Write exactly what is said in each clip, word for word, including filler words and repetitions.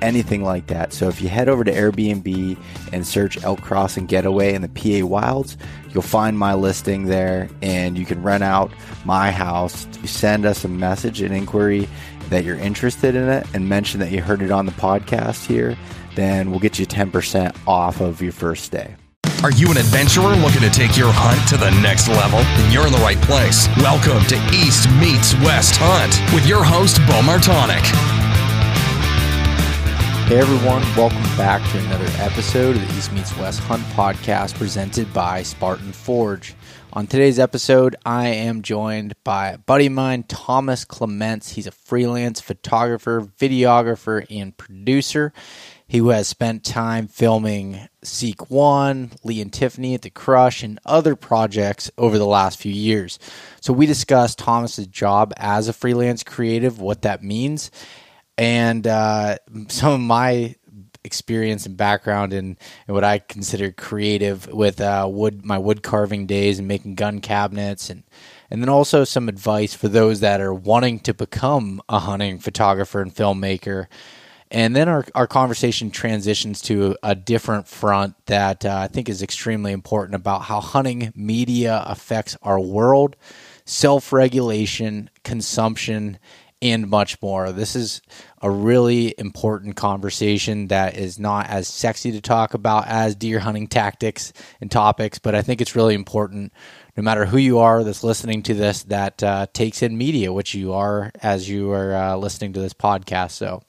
anything like that. So if you head over to Airbnb and search Elk Crossing Getaway in the P A Wilds, you'll find my listing there, and you can rent out my house. Send us a message, an inquiry that you're interested in it, and mention that you heard it on the podcast here. Then we'll get you ten percent off of your first day. Are you an adventurer looking to take your hunt to the next level? Then you're in the right place. Welcome to East Meets West Hunt with your host, Beau Martonik. Hey everyone, welcome back to another episode of the East Meets West Hunt podcast presented by Spartan Forge. On today's episode, I am joined by a buddy of mine, Thomas Clements. He's a freelance photographer, videographer, and producer who has spent time filming Seek One, Lee and Tiffany at the Crush, and other projects over the last few years. So we discussed Thomas's job as a freelance creative, what that means, and uh, some of my experience and background in, in what I consider creative with uh, wood, my wood carving days and making gun cabinets, and and then also some advice for those that are wanting to become a hunting photographer and filmmaker. And then our, our conversation transitions to a different front that uh, I think is extremely important about how hunting media affects our world, self-regulation, consumption, and much more. This is a really important conversation that is not as sexy to talk about as deer hunting tactics and topics, but I think it's really important, no matter who you are that's listening to this, that uh, takes in media, which you are as you are uh, listening to this podcast. So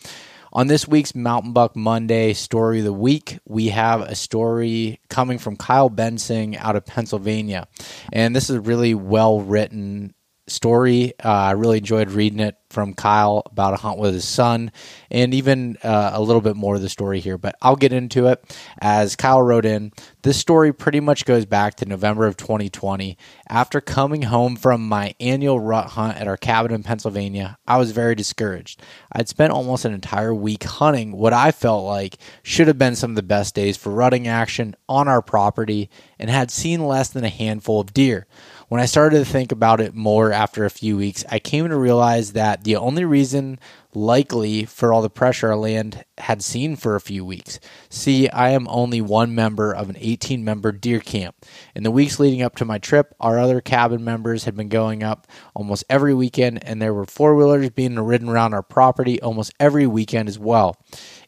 on this week's Mountain Buck Monday Story of the Week, we have a story coming from Kyle Bensing out of Pennsylvania. And this is a really well-written story. Uh, I really enjoyed reading it from Kyle about a hunt with his son, and even uh, a little bit more of the story here, but I'll get into it. As Kyle wrote in, this story pretty much goes back to November of twenty twenty. After coming home from my annual rut hunt at our cabin in Pennsylvania, I was very discouraged. I'd spent almost an entire week hunting what I felt like should have been some of the best days for rutting action on our property, and had seen less than a handful of deer. When I started to think about it more after a few weeks, I came to realize that the only reason likely for all the pressure our land had seen for a few weeks. See, I am only one member of an eighteen-member deer camp. In the weeks leading up to my trip, our other cabin members had been going up almost every weekend, and there were four-wheelers being ridden around our property almost every weekend as well.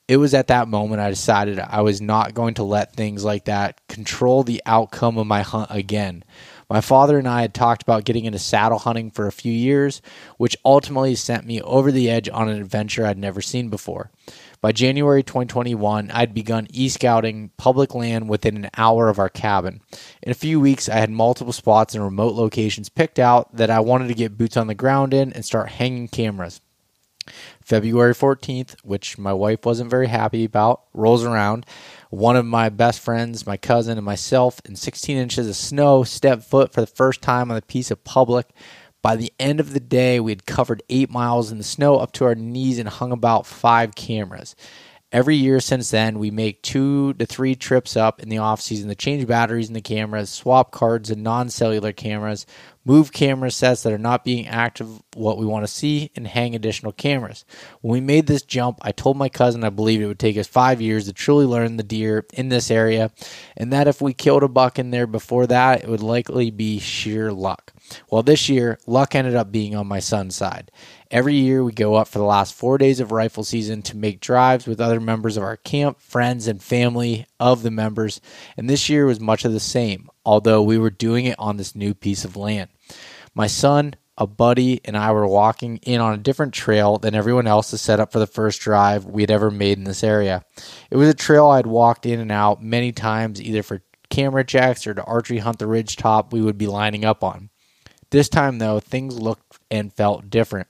It was at that moment I decided I was not going to let things like that control the outcome of my hunt again. My father and I had talked about getting into saddle hunting for a few years, which ultimately sent me over the edge on an adventure I'd never seen before. By January twenty twenty-one, I'd begun e-scouting public land within an hour of our cabin. In a few weeks, I had multiple spots and remote locations picked out that I wanted to get boots on the ground in and start hanging cameras. February fourteenth, which my wife wasn't very happy about, rolls around. One of my best friends, my cousin, and myself in sixteen inches of snow stepped foot for the first time on a piece of public. By the end of the day, we had covered eight miles in the snow up to our knees and hung about five cameras. Every year since then, we make two to three trips up in the off season to change batteries in the cameras, swap cards and non-cellular cameras, move camera sets that are not being active what we want to see, and hang additional cameras. When we made this jump, I told my cousin I believed it would take us five years to truly learn the deer in this area, and that if we killed a buck in there before that, it would likely be sheer luck. Well, this year, luck ended up being on my son's side. Every year, we go up for the last four days of rifle season to make drives with other members of our camp, friends, and family of the members, and this year was much of the same, although we were doing it on this new piece of land. My son, a buddy, and I were walking in on a different trail than everyone else to set up for the first drive we had ever made in this area. It was a trail I had walked in and out many times, either for camera checks or to archery hunt the ridge top we would be lining up on. This time, though, things looked and felt different.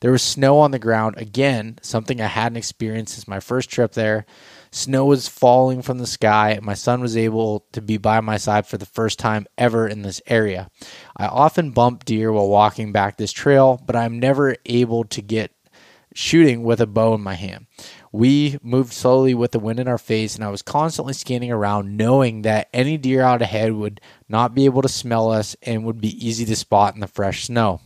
There was snow on the ground again, something I hadn't experienced since my first trip there. Snow was falling from the sky, and my son was able to be by my side for the first time ever in this area. I often bump deer while walking back this trail, but I'm never able to get shooting with a bow in my hand. We moved slowly with the wind in our face, and I was constantly scanning around, knowing that any deer out ahead would not be able to smell us and would be easy to spot in the fresh snow.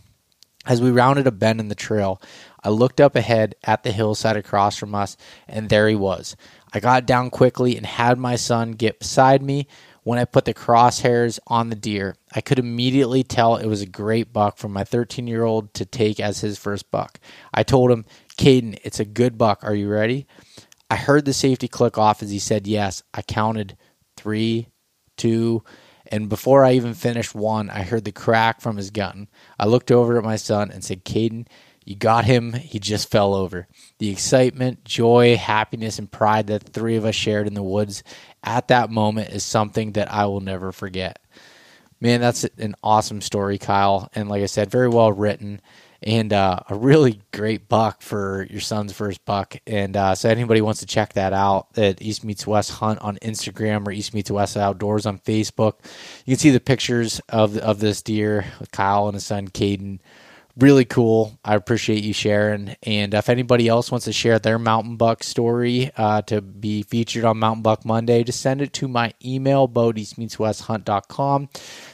As we rounded a bend in the trail, I looked up ahead at the hillside across from us, and there he was. I got down quickly and had my son get beside me. When I put the crosshairs on the deer, I could immediately tell it was a great buck for my thirteen-year-old to take as his first buck. I told him, "Caden, it's a good buck. Are you ready?" I heard the safety click off as he said yes. I counted three, two, and before I even finished one, I heard the crack from his gun. I looked over at my son and said, "Caden, you got him. He just fell over." The excitement, joy, happiness, and pride that the three of us shared in the woods at that moment is something that I will never forget. Man, that's an awesome story, Kyle. And like I said, very well written, and uh, a really great buck for your son's first buck. And uh, so anybody wants to check that out at East Meets West Hunt on Instagram or East Meets West Outdoors on Facebook. You can see the pictures of, of this deer with Kyle and his son, Caden. Really cool. I appreciate you sharing. And if anybody else wants to share their Mountain Buck story uh, to be featured on Mountain Buck Monday, just send it to my email, Beau at east meets west hunt dot com.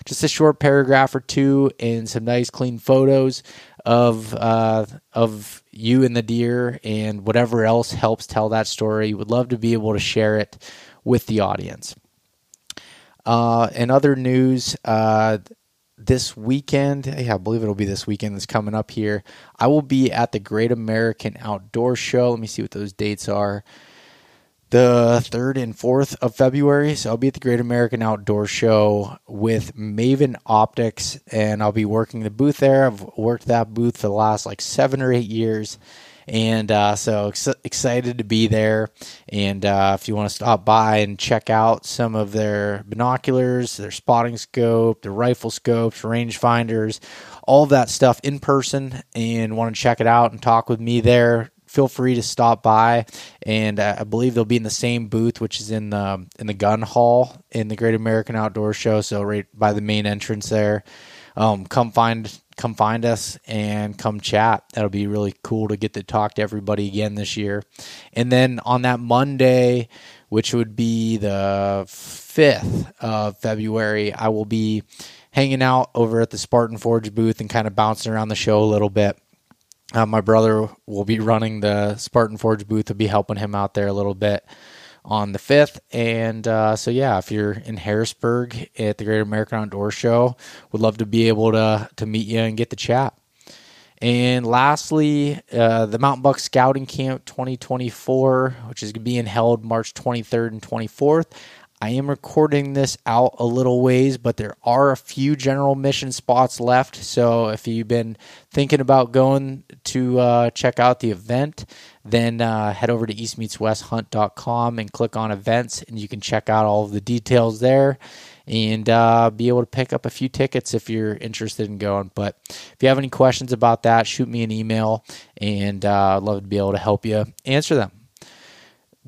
Just a short paragraph or two and some nice clean photos of uh, of you and the deer and whatever else helps tell that story. Would love to be able to share it with the audience. Uh, in other news, uh, this weekend, yeah, I believe it'll be this weekend that's coming up here, I will be at the Great American Outdoor Show. Let me see what those dates are. The third and fourth of February, so I'll be at the Great American Outdoor Show with Maven Optics, and I'll be working the booth there. I've worked that booth for the last like seven or eight years, and uh, so ex- excited to be there. And uh, if you want to stop by and check out some of their binoculars, their spotting scope, their rifle scopes, range finders, all that stuff in person, and want to check it out and talk with me there, feel free to stop by. And uh, I believe they'll be in the same booth, which is in the in the gun hall in the Great American Outdoor Show, so right by the main entrance there. Um, come find come find us and come chat. That'll be really cool to get to talk to everybody again this year. And then on that Monday, which would be the fifth of February, I will be hanging out over at the Spartan Forge booth and kind of bouncing around the show a little bit. Uh, my brother will be running the Spartan Forge booth. I'll be helping him out there a little bit on the fifth. And uh, so, yeah, if you're in Harrisburg at the Great American Outdoor Show, would love to be able to, to meet you and get the chat. And lastly, uh, the Mountain Buck Scouting Camp twenty twenty-four, which is being held March twenty-third and twenty-fourth. I am recording this out a little ways, but there are a few general mission spots left. So if you've been thinking about going to uh, check out the event, then uh, head over to east meets west hunt dot com and click on events, and you can check out all of the details there and uh, be able to pick up a few tickets if you're interested in going. But if you have any questions about that, shoot me an email, and uh, I'd love to be able to help you answer them.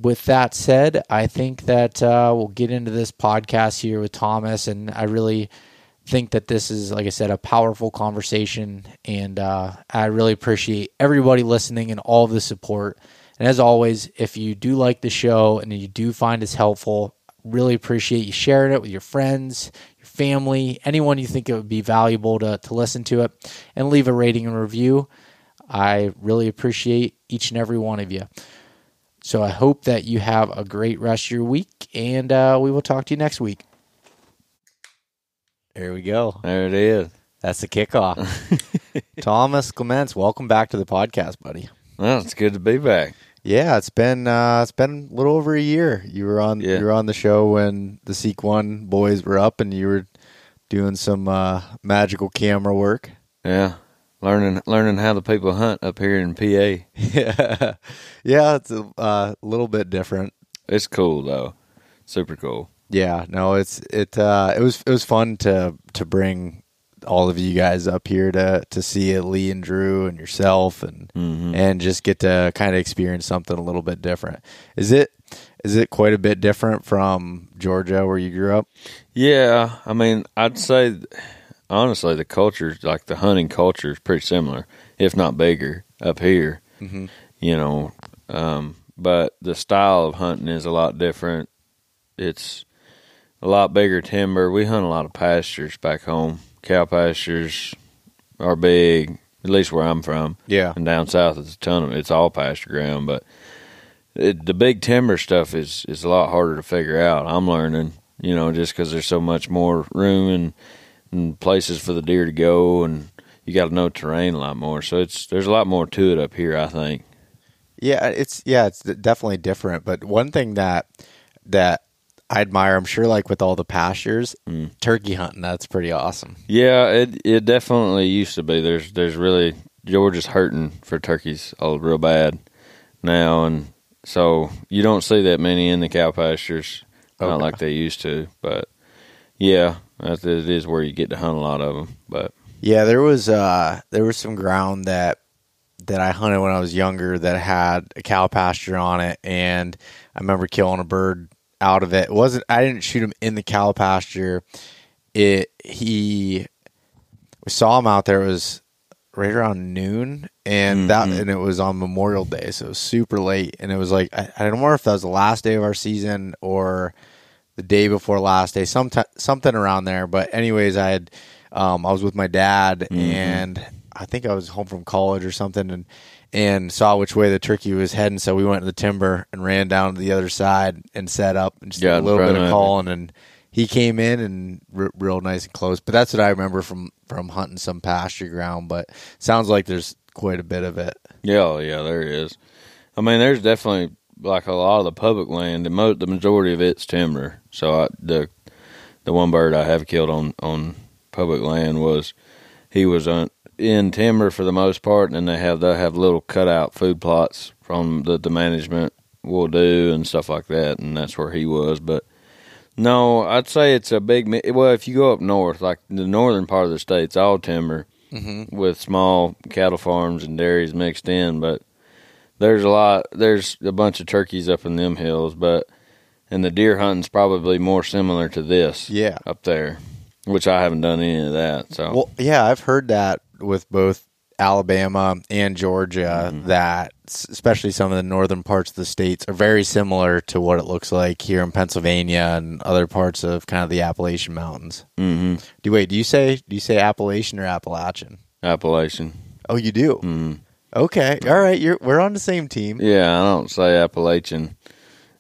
With that said, I think that uh, we'll get into this podcast here with Thomas, and I really think that this is, like I said, a powerful conversation, and uh, I really appreciate everybody listening and all of the support. And as always, if you do like the show and you do find us helpful, really appreciate you sharing it with your friends, your family, anyone you think it would be valuable to, to listen to it, and leave a rating and review. I really appreciate each and every one of you. So I hope that you have a great rest of your week, and uh, we will talk to you next week. There we go. There it is. That's the kickoff. Thomas Clements, welcome back to the podcast, buddy. Well, it's good to be back. Yeah, it's been uh, it's been a little over a year. You were on yeah. you were on the show when the Seek One boys were up, and you were doing some uh, magical camera work. Yeah. Learning learning how the people hunt up here in P A. Yeah, yeah, it's a uh, little bit different. It's cool though, super cool. Yeah, no, it's it uh, it was it was fun to to bring all of you guys up here to to see it, Lee and Drew and yourself, and mm-hmm. and just get to kind of experience something a little bit different. Is it is it quite a bit different from Georgia where you grew up? Yeah, I mean, I'd say. Th- Honestly, the culture, like the hunting culture, is pretty similar, if not bigger, up here. Mm-hmm. You know, um, but the style of hunting is a lot different. It's a lot bigger timber. We hunt a lot of pastures back home. Cow pastures are big, at least where I'm from. Yeah. And down south, it's a ton of it's all pasture ground, but it, the big timber stuff is is a lot harder to figure out. I'm learning, you know, just because there's so much more room and. and places for the deer to go, and you got to know terrain a lot more. So it's there's a lot more to it up here, I think. Yeah, it's yeah, it's definitely different. But one thing that that I admire, I'm sure, like with all the pastures, mm. turkey hunting, that's pretty awesome. Yeah, it it definitely used to be. There's there's really Georgia's hurting for turkeys all real bad now, and so you don't see that many in the cow pastures, okay. Not like they used to. But yeah. It is where you get to hunt a lot of them, but yeah, there was uh, there was some ground that that I hunted when I was younger that had a cow pasture on it, and I remember killing a bird out of it. It wasn't I didn't shoot him in the cow pasture. It he we saw him out there. It was right around noon, and mm-hmm. that and it was on Memorial Day, so it was super late, and it was like I, I don't know if that was the last day of our season or. The day before last day, some t- something around there. But anyways, I had, um, I was with my dad, mm-hmm. and I think I was home from college or something, and and saw which way the turkey was heading. So we went to the timber and ran down to the other side and set up and just yeah, did a little bit of calling, and he came in and r- real nice and close. But that's what I remember from, from hunting some pasture ground. But it sounds like there's quite a bit of it. Yeah, yeah, there is. I mean, there's definitely like a lot of the public land, and most, the majority of it's timber. So I, the the one bird I have killed on, on public land was he was un, in timber for the most part, and then they have they have little cutout food plots from the, the management will do and stuff like that, and that's where he was. But no, I'd say it's a big. Well, if you go up north, like the northern part of the state's all timber, mm-hmm. with small cattle farms and dairies mixed in. But there's a lot. There's a bunch of turkeys up in them hills. But and the deer hunting's probably more similar to this. Yeah, up there, which I haven't done any of that. So well, yeah, I've heard that with both Alabama and Georgia, mm-hmm. that especially some of the northern parts of the states are very similar to what it looks like here in Pennsylvania and other parts of kind of the Appalachian Mountains. Mm-hmm. Do wait, do you say do you say Appalachian or Appalachian? Appalachian. Oh, you do? Mm-hmm. Okay, all right. You're we're on the same team. Yeah, I don't say Appalachian.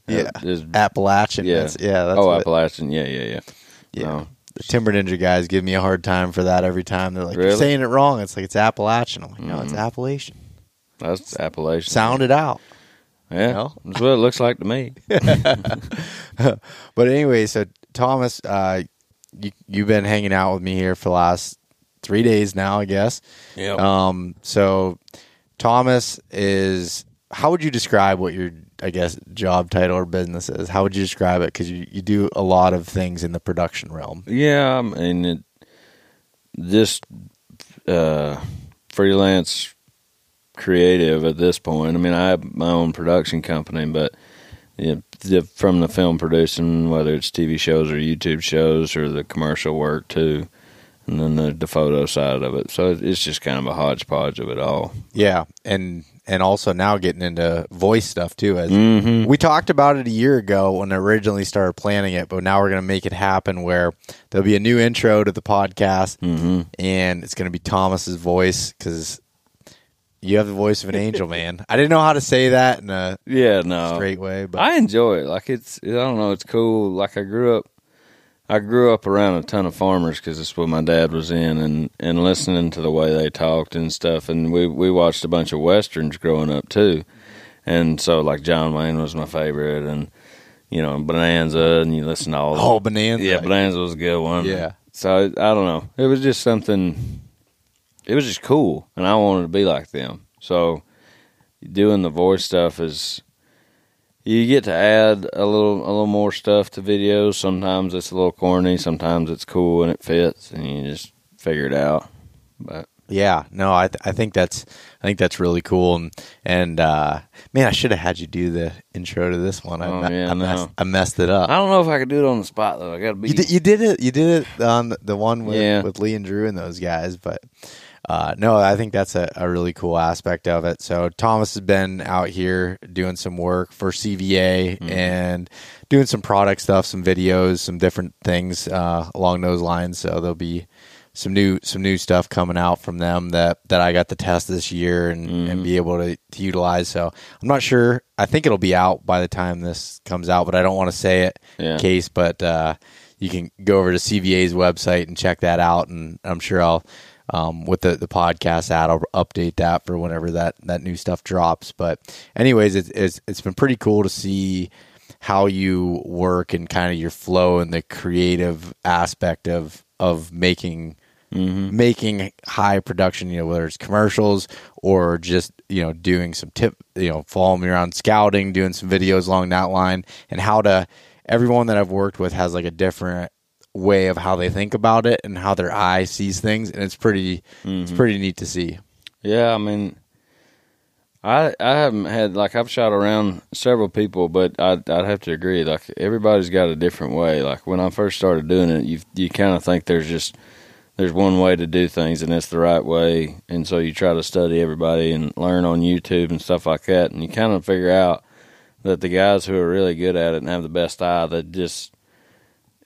Yeah, uh, Appalachian. Yeah, that's, yeah. That's oh, what, Appalachian. Yeah, yeah, yeah. Yeah. No. The Timber Ninja guys give me a hard time for that every time. They're like, really? You're saying it wrong. It's like, it's Appalachian. I'm like, no, mm-hmm. it's Appalachian. That's Appalachian. Sound it out. Yeah. You know? That's what it looks like to me. But anyway, so Thomas, uh, you, you've been hanging out with me here for the last three days now, I guess. Yeah. Um, so Thomas is, how would you describe what you're I guess, job title or business is? How would you describe it? Because you, you do a lot of things in the production realm. Yeah, I mean, it, just uh, freelance creative at this point. I mean, I have my own production company, but you know, the, from the film producing, whether it's T V shows or YouTube shows or the commercial work too, and then the, the photo side of it. So it's just kind of a hodgepodge of it all. Yeah, and... And also now getting into voice stuff too. As mm-hmm. we talked about it a year ago when I originally started planning it, but now we're going to make it happen where there'll be a new intro to the podcast, mm-hmm. and it's going to be Thomas's voice because you have the voice of an angel, man. I didn't know how to say that in a yeah, no. straight way, but I enjoy it. Like it's, I don't know, it's cool. Like I grew up, I grew up around a ton of farmers because that's what my dad was in, and, and listening to the way they talked and stuff. And we, we watched a bunch of Westerns growing up too. And so like John Wayne was my favorite, and, you know, Bonanza, and you listen to all the... Oh, Bonanza. Yeah, Bonanza was a good one. Yeah. So, I don't know. It was just something... It was just cool, and I wanted to be like them. So doing the voice stuff is... You get to add a little, a little more stuff to videos. Sometimes it's a little corny. Sometimes it's cool and it fits, and you just figure it out. But yeah, no, I, th- I think that's, I think that's really cool. And and uh, man, I should have had you do the intro to this one. I, oh, yeah, I, I, no. messed, I messed it up. I don't know if I could do it on the spot though. I gotta be. You did, you did it. You did it on the one with yeah. with Lee and Drew and those guys, but. Uh, no, I think that's a, a really cool aspect of it. So Thomas has been out here doing some work for C V A, mm-hmm. and doing some product stuff, some videos, some different things uh, along those lines. So there'll be some new some new stuff coming out from them that, that I got to test this year and, mm-hmm. and be able to, to utilize. So I'm not sure. I think it'll be out by the time this comes out, but I don't want to say it yeah. in case. But uh, you can go over to C V A's website and check that out, and I'm sure I'll... Um, with the, the podcast ad, I'll update that for whenever that, that new stuff drops. But anyways, it's, it's it's been pretty cool to see how you work and kind of your flow and the creative aspect of of making mm-hmm. making high production. You know, whether it's commercials or just you know doing some tip, you know, following me around scouting, doing some videos along that line, and how to everyone that I've worked with has like a different way of how they think about it and how their eye sees things, and it's pretty mm-hmm. it's pretty neat to see. Yeah, I mean I I haven't had like I've shot around several people, but I'd, I'd have to agree, like everybody's got a different way. Like when I first started doing it, you you kind of think there's just there's one way to do things and it's the right way, and so you try to study everybody and learn on YouTube and stuff like that, and you kind of figure out that the guys who are really good at it and have the best eye, that just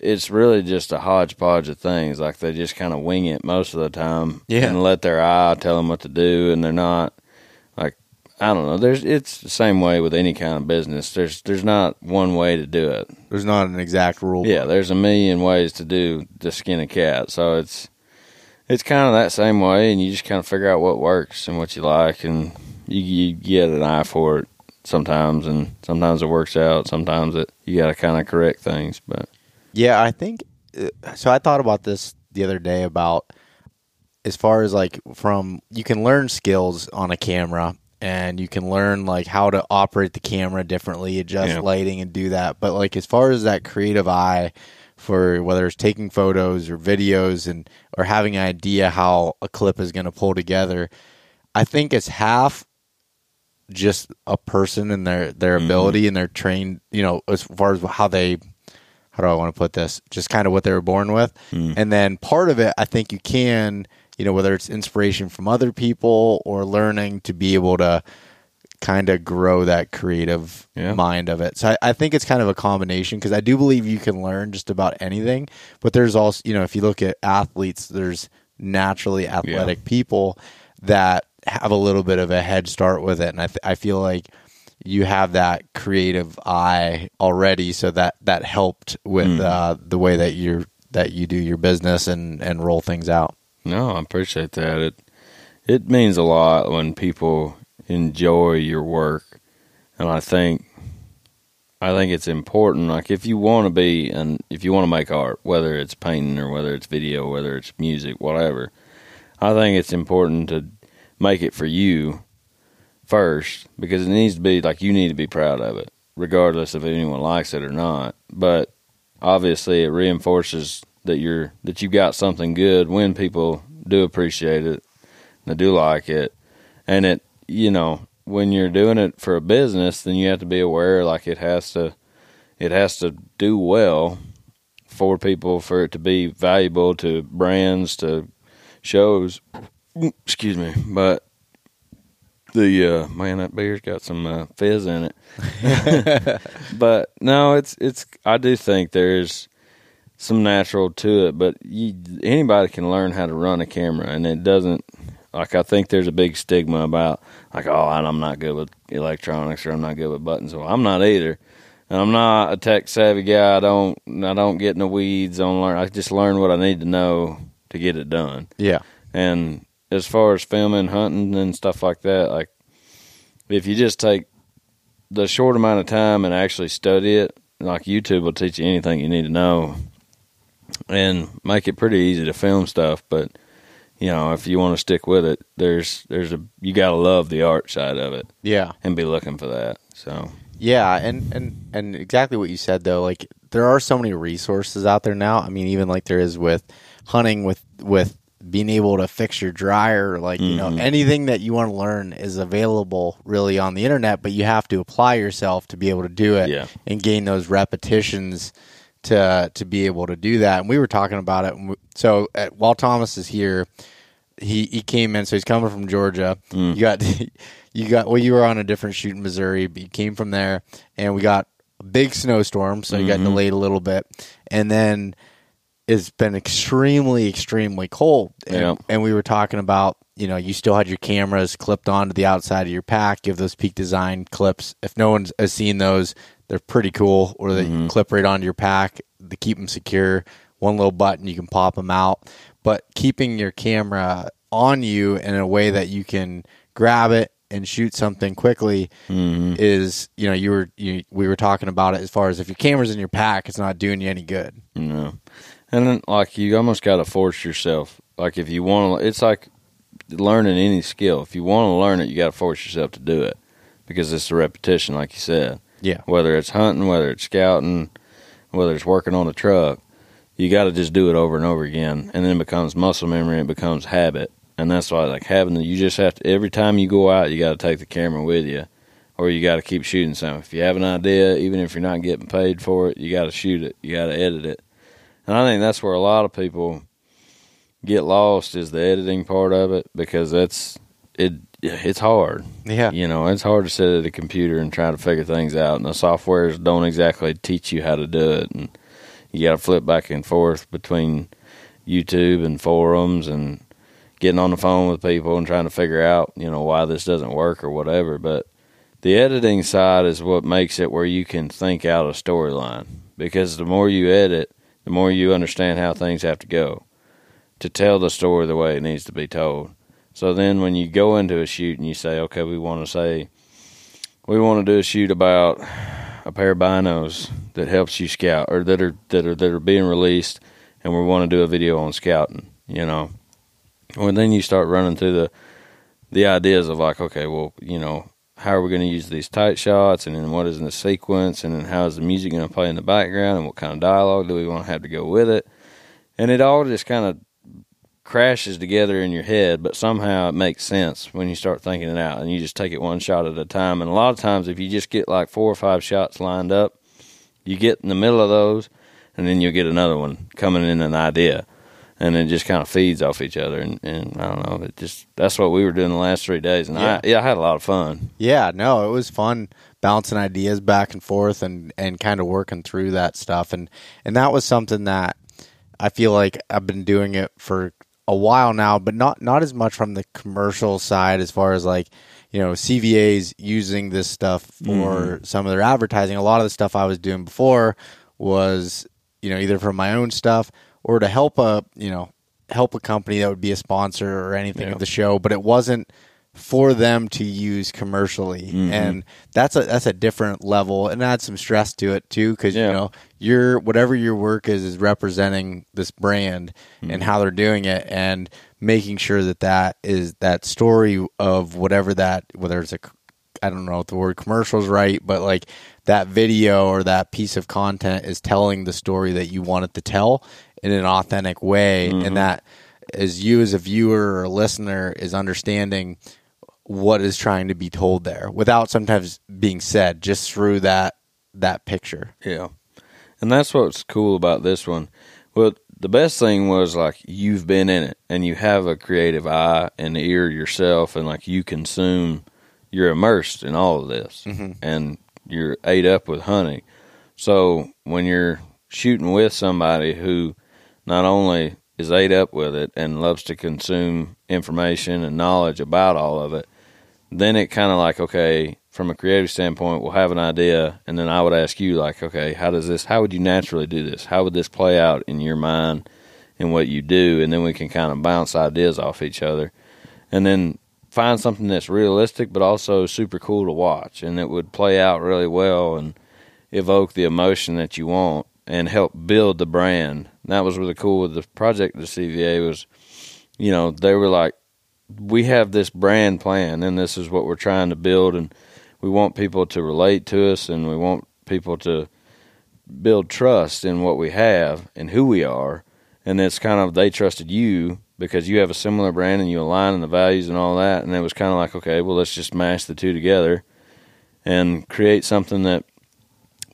it's really just a hodgepodge of things. Like they just kind of wing it most of the time, yeah. and let their eye tell them what to do. And they're not like, I don't know. There's it's the same way with any kind of business. There's there's not one way to do it. There's not an exact rule. Yeah, there's a million ways to do to skin a cat. So it's it's kind of that same way, and you just kind of figure out what works and what you like, and you, you get an eye for it sometimes, and sometimes it works out. Sometimes it you got to kind of correct things. But yeah, I think so. I thought about this the other day about as far as like from you can learn skills on a camera. And you can learn like how to operate the camera differently, adjust yeah. lighting and do that. But like as far as that creative eye for whether it's taking photos or videos and or having an idea how a clip is going to pull together, I think it's half just a person and their, their mm-hmm. ability and their trained, you know, as far as how they, how do I want to put this? Just kind of what they were born with. Mm. And then part of it, I think you can... You know, whether it's inspiration from other people or learning to be able to kind of grow that creative yeah. mind of it. So I, I think it's kind of a combination because I do believe you can learn just about anything. But there's also, you know, if you look at athletes, there's naturally athletic yeah. people that have a little bit of a head start with it. And I, th- I feel like you have that creative eye already. So that, that helped with mm. uh, the way that you're that you do your business and, and roll things out. No, I appreciate that. It it means a lot when people enjoy your work, and I think I think it's important. Like if you want to be and if you want to make art, whether it's painting or whether it's video, whether it's music, whatever, I think it's important to make it for you first because it needs to be like you need to be proud of it, regardless if anyone likes it or not. But obviously, it reinforces. That you're that you've got something good when people do appreciate it, and they do like it, and it you know when you're doing it for a business, then you have to be aware like it has to, it has to do well for people for it to be valuable to brands to shows. Excuse me, but the uh, man that beer's got some uh, fizz in it. But no, it's it's I do think there's. Some natural to it, but you, anybody can learn how to run a camera, and it doesn't, like I think there's a big stigma about, like, oh, I'm not good with electronics, or I'm not good with buttons, well, I'm not either, and I'm not a tech-savvy guy, I don't I don't get in the weeds, I, don't learn, I just learn what I need to know to get it done. Yeah. And as far as filming, hunting, and stuff like that, like, if you just take the short amount of time and actually study it, like YouTube will teach you anything you need to know, and make it pretty easy to film stuff, but you know if you want to stick with it, there's there's a you gotta love the art side of it, yeah, and be looking for that. So yeah, and and and exactly what you said though. Like there are so many resources out there now. I mean, even like there is with hunting, with with being able to fix your dryer, like mm-hmm. you know anything that you want to learn is available really on the internet, but you have to apply yourself to be able to do it yeah. and gain those repetitions. to to be able to do that. And we were talking about it. And we, so at, while Thomas is here, he, he came in. So he's coming from Georgia. Mm. You got, you got, well, you were on a different shoot in Missouri, but you came from there. And we got a big snowstorm, so mm-hmm. you got delayed a little bit. And then it's been extremely, extremely cold. And, yeah. and we were talking about, you know, you still had your cameras clipped onto the outside of your pack. You have those Peak Design clips. If no one has seen those, they're pretty cool, or they mm-hmm. clip right onto your pack to keep them secure. One little button, you can pop them out. But keeping your camera on you in a way that you can grab it and shoot something quickly mm-hmm. is, you know, you were you, we were talking about it as far as if your camera's in your pack, it's not doing you any good. No, and then like you almost got to force yourself. Like if you want to, it's like learning any skill. If you want to learn it, you got to force yourself to do it because it's a repetition, like you said. Yeah. Whether it's hunting, whether it's scouting, whether it's working on a truck, you got to just do it over and over again, and then it becomes muscle memory, it becomes habit, and that's why like having the, you just have to every time you go out, you got to take the camera with you, or you got to keep shooting something. If you have an idea, even if you're not getting paid for it, you got to shoot it, you got to edit it, and I think that's where a lot of people get lost is the editing part of it because that's it. It's hard. Yeah. You know, it's hard to sit at a computer and try to figure things out, and the softwares don't exactly teach you how to do it, and you got to flip back and forth between YouTube and forums and getting on the phone with people and trying to figure out, you know, why this doesn't work or whatever. But the editing side is what makes it where you can think out a storyline, because the more you edit, the more you understand how things have to go to tell the story the way it needs to be told. So then when you go into a shoot and you say, okay, we want to say, we want to do a shoot about a pair of binos that helps you scout, or that are, that are, that are being released, and we want to do a video on scouting, you know. Well, then you start running through the, the ideas of like, okay, well, you know, how are we going to use these tight shots, and then what is in the sequence, and then how is the music going to play in the background, and what kind of dialogue do we want to have to go with it? And it all just kind of crashes together in your head, but somehow it makes sense when you start thinking it out, and you just take it one shot at a time. And a lot of times if you just get like four or five shots lined up, you get in the middle of those, and then you'll get another one coming in an idea, and it just kind of feeds off each other. And, and I don't know, it just, that's what we were doing the last three days, and yeah. I yeah I had a lot of fun. Yeah, no, it was fun bouncing ideas back and forth, and and kind of working through that stuff, and and that was something that I feel like I've been doing it for a while now, but not not as much from the commercial side, as far as like, you know, C V A's using this stuff for mm-hmm. some of their advertising. A lot of the stuff I was doing before was, you know, either for my own stuff or to help a, you know, help a company that would be a sponsor or anything yeah. of the show, but it wasn't for them to use commercially. Mm-hmm. And that's a that's a different level, and adds some stress to it too, because yeah. you know, your whatever your work is is representing this brand mm-hmm. and how they're doing it, and making sure that that is that story of whatever that, whether it's a, I don't know if the word commercial is right, but like that video or that piece of content is telling the story that you want it to tell in an authentic way. Mm-hmm. And that, as you as a viewer or a listener, is understanding what is trying to be told there without sometimes being said, just through that, that picture. Yeah. And that's what's cool about this one. Well, the best thing was like, you've been in it and you have a creative eye and ear yourself, and like you consume, you're immersed in all of this mm-hmm. and you're ate up with hunting. So when you're shooting with somebody who not only is ate up with it and loves to consume information and knowledge about all of it, then it kind of like, okay, from a creative standpoint, we'll have an idea. And then I would ask you like, okay, how does this, how would you naturally do this? How would this play out in your mind and what you do? And then we can kind of bounce ideas off each other, and then find something that's realistic, but also super cool to watch. And it would play out really well and evoke the emotion that you want and help build the brand. And that was really cool with the project. The C V A was, you know, they were like, we have this brand plan and this is what we're trying to build. And we want people to relate to us, and we want people to build trust in what we have and who we are. And it's kind of, they trusted you because you have a similar brand and you align in the values and all that. And it was kind of like, okay, well, let's just mash the two together and create something that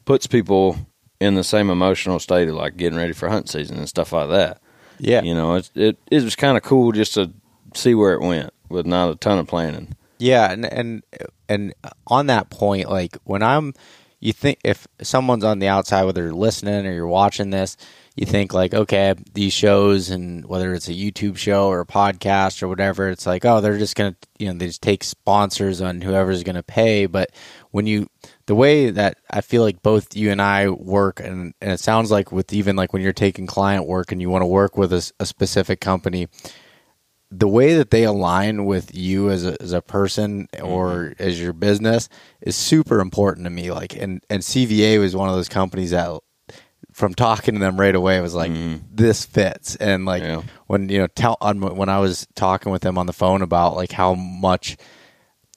puts people in the same emotional state of like getting ready for hunt season and stuff like that. Yeah. You know, it, it, it was kind of cool just to see where it went with not a ton of planning. Yeah. And, and, and on that point, like when I'm, you think if someone's on the outside, whether you're listening or you're watching this, you think like, okay, these shows, and whether it's a YouTube show or a podcast or whatever, it's like, oh, they're just going to, you know, they just take sponsors on whoever's going to pay. But when you, the way that I feel like both you and I work, and, and it sounds like with even like when you're taking client work and you want to work with a, a specific company, the way that they align with you as a, as a person or mm-hmm. as your business is super important to me. Like, and, and C V A was one of those companies that from talking to them right away, it was like, mm-hmm. this fits. And like yeah. when, you know, tell on, when I was talking with them on the phone about like how much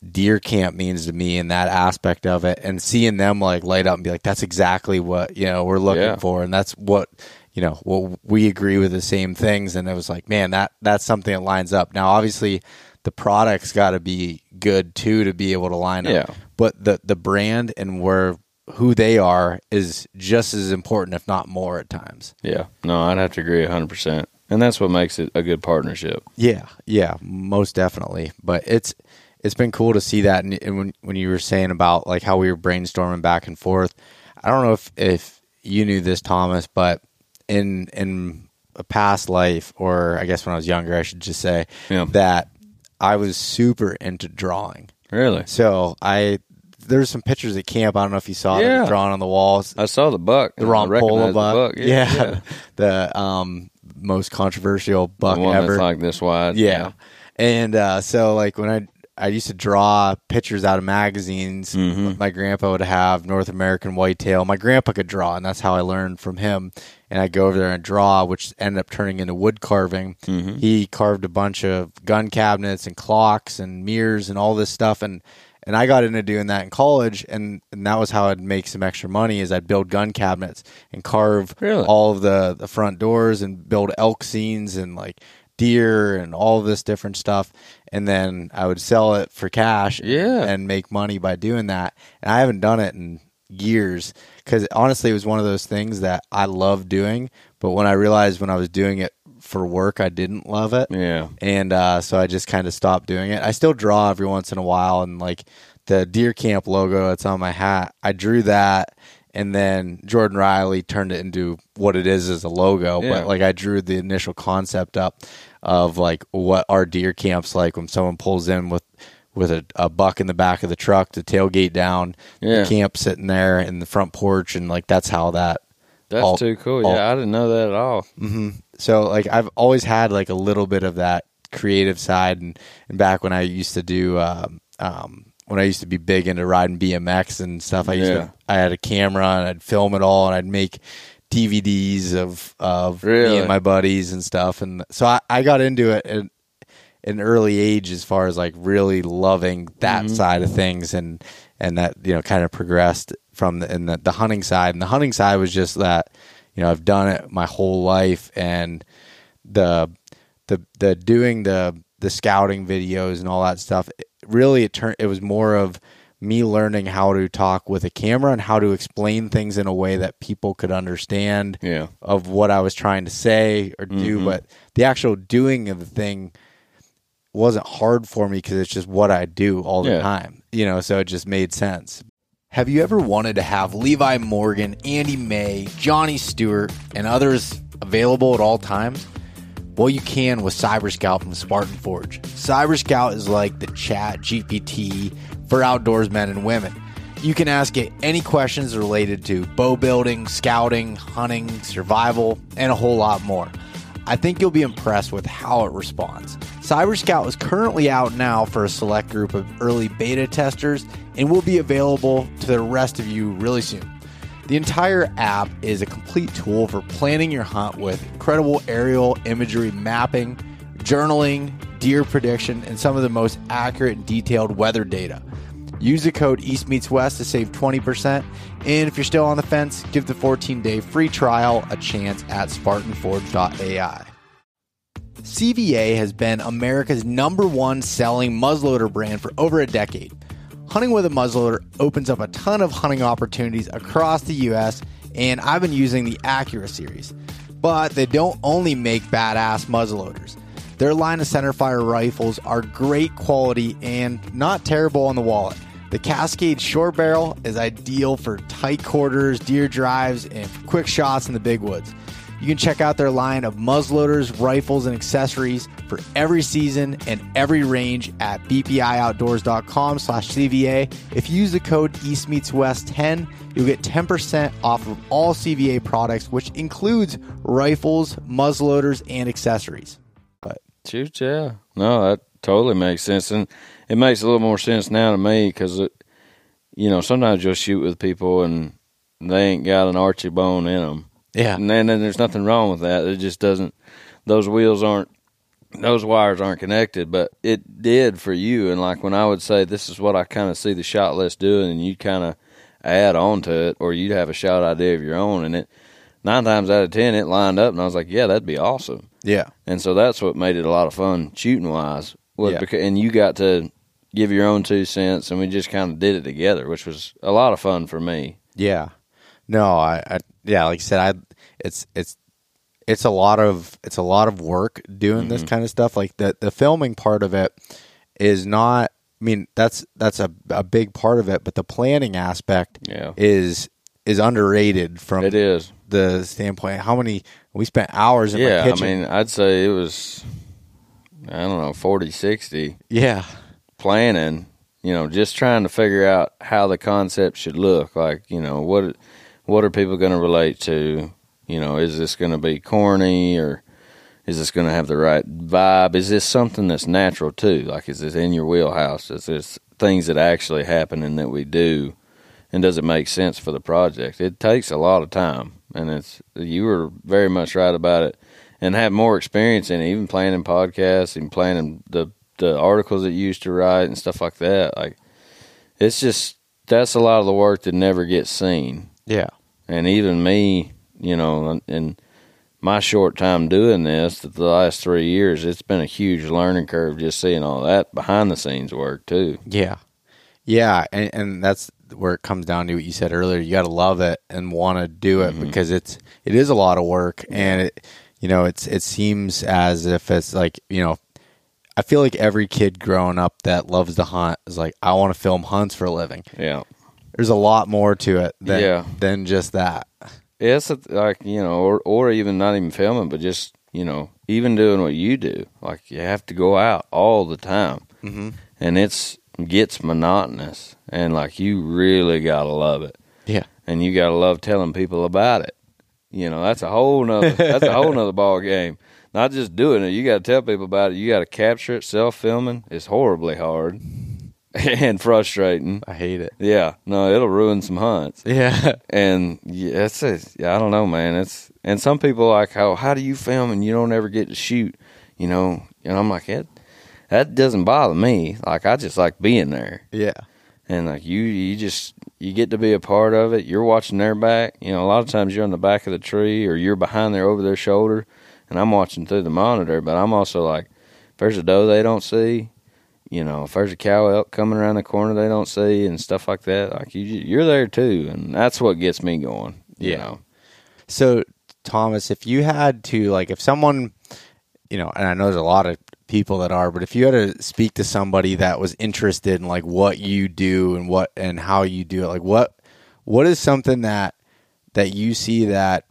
deer camp means to me and that aspect of it, and seeing them like light up and be like, that's exactly what, you know, we're looking yeah. for. And that's what, you know, well, we agree with the same things. And it was like, man, that that's something that lines up. Now, obviously, the product's got to be good, too, to be able to line up. Yeah. But the, the brand and where who they are is just as important, if not more at times. Yeah. No, I'd have to agree one hundred percent. And that's what makes it a good partnership. Yeah. Yeah, most definitely. But it's it's been cool to see that. And, and when, when you were saying about like how we were brainstorming back and forth, I don't know if, if you knew this, Thomas, but in in a past life, or I guess when I was younger, I should just say yeah. that I was super into drawing. Really? So I there's some pictures at camp. I don't know if you saw yeah. them drawn on the walls. I saw the buck, the Ron Pola buck. buck. Yeah, yeah. yeah. the um, most controversial buck the one ever. That's like this wide. Yeah, yeah. and uh, so like when I. I used to draw pictures out of magazines. Mm-hmm. My grandpa would have North American whitetail. My grandpa could draw, and that's how I learned from him. And I'd go over there and draw, which ended up turning into wood carving. Mm-hmm. He carved a bunch of gun cabinets and clocks and mirrors and all this stuff. And, and I got into doing that in college, and, and that was how I'd make some extra money is I'd build gun cabinets and carve really? all of the, the front doors and build elk scenes and like deer and all this different stuff. And then I would sell it for cash yeah. and make money by doing that. And I haven't done it in years because, honestly, it was one of those things that I love doing. But when I realized when I was doing it for work, I didn't love it. Yeah. And uh, so I just kind of stopped doing it. I still draw every once in a while. And, like, the deer camp logo that's on my hat, I drew that. And then Jordan Riley turned it into what it is as a logo. Yeah. But, like, I drew the initial concept up of, like, what our deer camp's like when someone pulls in with, with a, a buck in the back of the truck, the tailgate down, yeah. the camp sitting there in the front porch. And, like, that's how that. That's all, too cool. All, yeah, I didn't know that at all. Mm-hmm. So, like, I've always had, like, a little bit of that creative side. And, and back when I used to do um, – um, when I used to be big into riding B M X and stuff, I used yeah. to, I had a camera and I'd film it all and I'd make D V Ds of, of really? me and my buddies and stuff. And so I, I got into it at an early age as far as like really loving that mm-hmm. side of things. And, and that, you know, kind of progressed from the, in the, the hunting side. And the hunting side was just that, you know, I've done it my whole life, and the, the, the doing the, the scouting videos and all that stuff. It, really it turned it was more of me learning how to talk with a camera and how to explain things in a way that people could understand yeah. of what I was trying to say or do. Mm-hmm. But the actual doing of the thing wasn't hard for me because it's just what I do all the yeah. time, you know, so it just made sense. Have you ever wanted to have Levi Morgan, Andy May, Johnny Stewart, and others available at all times? Well, you can with CyberScout from Spartan Forge. CyberScout is like the Chat G P T for outdoors men and women. You can ask it any questions related to bow building, scouting, hunting, survival, and a whole lot more. I think you'll be impressed with how it responds. CyberScout is currently out now for a select group of early beta testers and will be available to the rest of you really soon. The entire app is a complete tool for planning your hunt with incredible aerial imagery, mapping, journaling, deer prediction, and some of the most accurate and detailed weather data. Use the code EastMeetsWest to save twenty percent. And if you're still on the fence, give the fourteen day free trial a chance at spartan forge dot A I. C V A has been America's number one selling muzzleloader brand for over a decade. Hunting with a muzzleloader opens up a ton of hunting opportunities across the U S, and I've been using the Accura series. But they don't only make badass muzzleloaders. Their line of centerfire rifles are great quality and not terrible on the wallet. The Cascade Short Barrel is ideal for tight quarters, deer drives, and quick shots in the big woods. You can check out their line of muzzleloaders, rifles, and accessories for every season and every range at b p i outdoors dot com slash C V A. If you use the code East Meets West ten, you'll get ten percent off of all C V A products, which includes rifles, muzzleloaders, and accessories. But shoot, yeah. No, that totally makes sense. And it makes a little more sense now to me because, you know, sometimes you'll shoot with people and they ain't got an Archie bone in them. Yeah. And then, then there's nothing wrong with that. It just doesn't, those wheels aren't, those wires aren't connected, but it did for you. And like when I would say, this is what I kind of see the shot list doing, and you kind of add on to it, or you'd have a shot idea of your own. And it, nine times out of ten, it lined up. And I was like, yeah, that'd be awesome. Yeah. And so that's what made it a lot of fun shooting wise. Was yeah. because, and you got to give your own two cents, and we just kind of did it together, which was a lot of fun for me. Yeah. No, I, I yeah, like I said, I it's it's it's a lot of it's a lot of work doing mm-hmm. this kind of stuff. Like the the filming part of it is not. I mean, that's that's a a big part of it, but the planning aspect yeah. is is underrated from it is. the standpoint, how many we spent hours in yeah, my kitchen. Yeah, I mean, I'd say it was, I don't know, forty, sixty. Yeah. Planning, you know, just trying to figure out how the concept should look. Like, you know, what what are people going to relate to? You know, is this going to be corny, or is this going to have the right vibe? Is this something that's natural too? Like, is this in your wheelhouse? Is this things that actually happen and that we do? And does it make sense for the project? It takes a lot of time, and it's you were very much right about it, and have more experience in it, even planning podcasts and planning the the articles that you used to write and stuff like that. Like, it's just that's a lot of the work that never gets seen. Yeah, and even me, you know, in my short time doing this, the last three years, it's been a huge learning curve just seeing all that behind the scenes work too. Yeah, yeah, and, and that's where it comes down to what you said earlier. You got to love it and want to do it, mm-hmm. because it's it is a lot of work, and it you know it's it seems as if it's like, you know, I feel like every kid growing up that loves to hunt is like, I want to film hunts for a living. Yeah, there's a lot more to it than yeah. than just that. Yeah, it's like, you know, or or even not even filming, but just, you know, even doing what you do. Like, you have to go out all the time, mm-hmm. and it's gets monotonous, and like you really gotta love it. Yeah, and you gotta love telling people about it. You know, that's a whole nother that's a whole nother ball game. Not just doing it, you gotta tell people about it. You gotta capture it. Self filming is horribly hard and frustrating. I hate it. Yeah, no, it'll ruin some hunts. Yeah, and yeah, it's a, I don't know, man. It's and some people are like, how how do you film and you don't ever get to shoot? You know, and I'm like, it. That doesn't bother me. Like, I just like being there. Yeah. And, like, you you just, you get to be a part of it. You're watching their back. You know, a lot of times you're on the back of the tree or you're behind there over their shoulder, and I'm watching through the monitor. But I'm also like, if there's a doe they don't see, you know, if there's a cow elk coming around the corner they don't see and stuff like that, like, you, you're there too. And that's what gets me going, you yeah. know. So, Thomas, if you had to, like, if someone, you know, and I know there's a lot of people that are, but if you had to speak to somebody that was interested in like what you do and what and how you do it, like what what is something that that you see that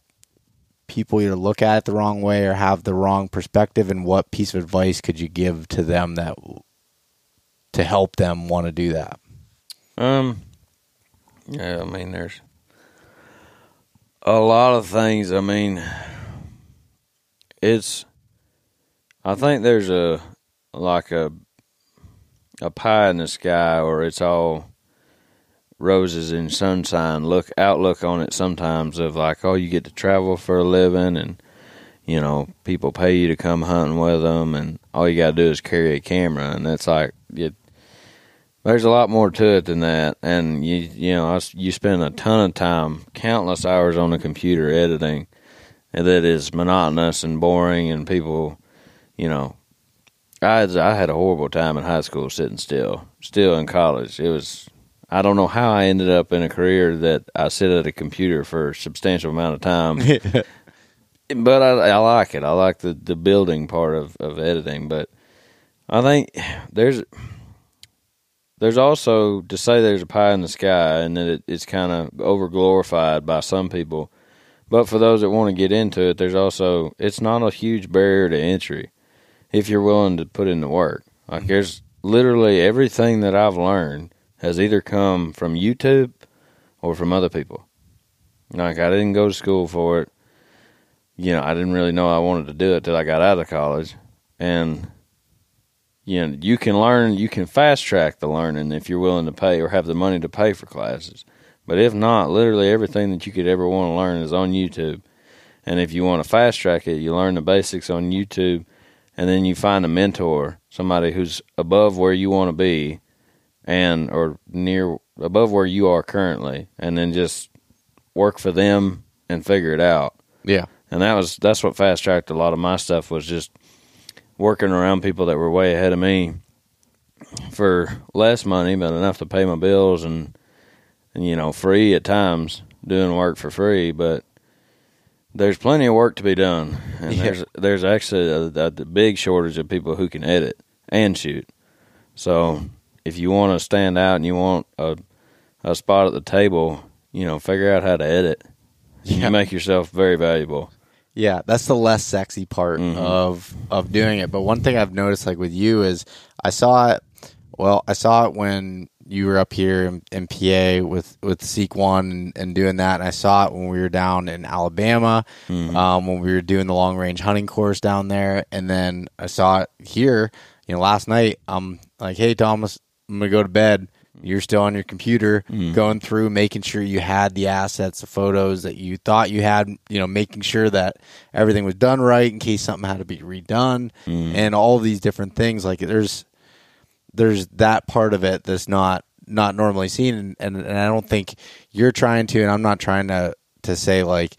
people either look at it the wrong way or have the wrong perspective, and what piece of advice could you give to them that to help them want to do that? Um yeah, I mean, there's a lot of things. I mean, it's I think there's a like a a pie in the sky, or it's all roses and sunshine look outlook on it sometimes of like, oh, you get to travel for a living, and you know, people pay you to come hunting with them, and all you gotta do is carry a camera, and that's like it. There's a lot more to it than that, and you you know I, you spend a ton of time, countless hours on the computer editing, and that is monotonous and boring, and people. You know, I I had a horrible time in high school sitting still, still in college. It was, I don't know how I ended up in a career that I sit at a computer for a substantial amount of time. But I, I like it. I like the, the building part of, of editing. But I think there's there's also, to say there's a pie in the sky and that it, it's kind of overglorified by some people. But for those that want to get into it, there's also, it's not a huge barrier to entry. If you're willing to put in the work. Like, there's literally everything that I've learned has either come from YouTube or from other people. Like, I didn't go to school for it. You know, I didn't really know I wanted to do it till I got out of college. And, you know, you can learn, you can fast track the learning if you're willing to pay or have the money to pay for classes. But if not, literally everything that you could ever want to learn is on YouTube. And if you want to fast track it, you learn the basics on YouTube. And then you find a mentor, somebody who's above where you want to be and or near above where you are currently, and then just work for them and figure it out. Yeah. And that was that's what fast tracked a lot of my stuff, was just working around people that were way ahead of me for less money but enough to pay my bills, and, and you know, free at times, doing work for free, but there's plenty of work to be done, and yeah. there's there's actually a, a, a big shortage of people who can edit and shoot. So if you want to stand out and you want a a spot at the table, you know, figure out how to edit. Yeah. You make yourself very valuable. Yeah, that's the less sexy part mm-hmm. of of doing it. But one thing I've noticed, like with you, is I saw it. Well, I saw it when you were up here in, in P A with with Seek One and, and doing that. And I saw it when we were down in Alabama mm-hmm. um, when we were doing the long range hunting course down there. And then I saw it here. You know, last night I'm like, "Hey, Thomas, I'm gonna go to bed." You're still on your computer mm. going through, making sure you had the assets, the photos that you thought you had, you know, making sure that everything was done right in case something had to be redone mm. and all these different things. Like there's, there's that part of it that's not, not normally seen. And, and, and I don't think you're trying to, and I'm not trying to, to say like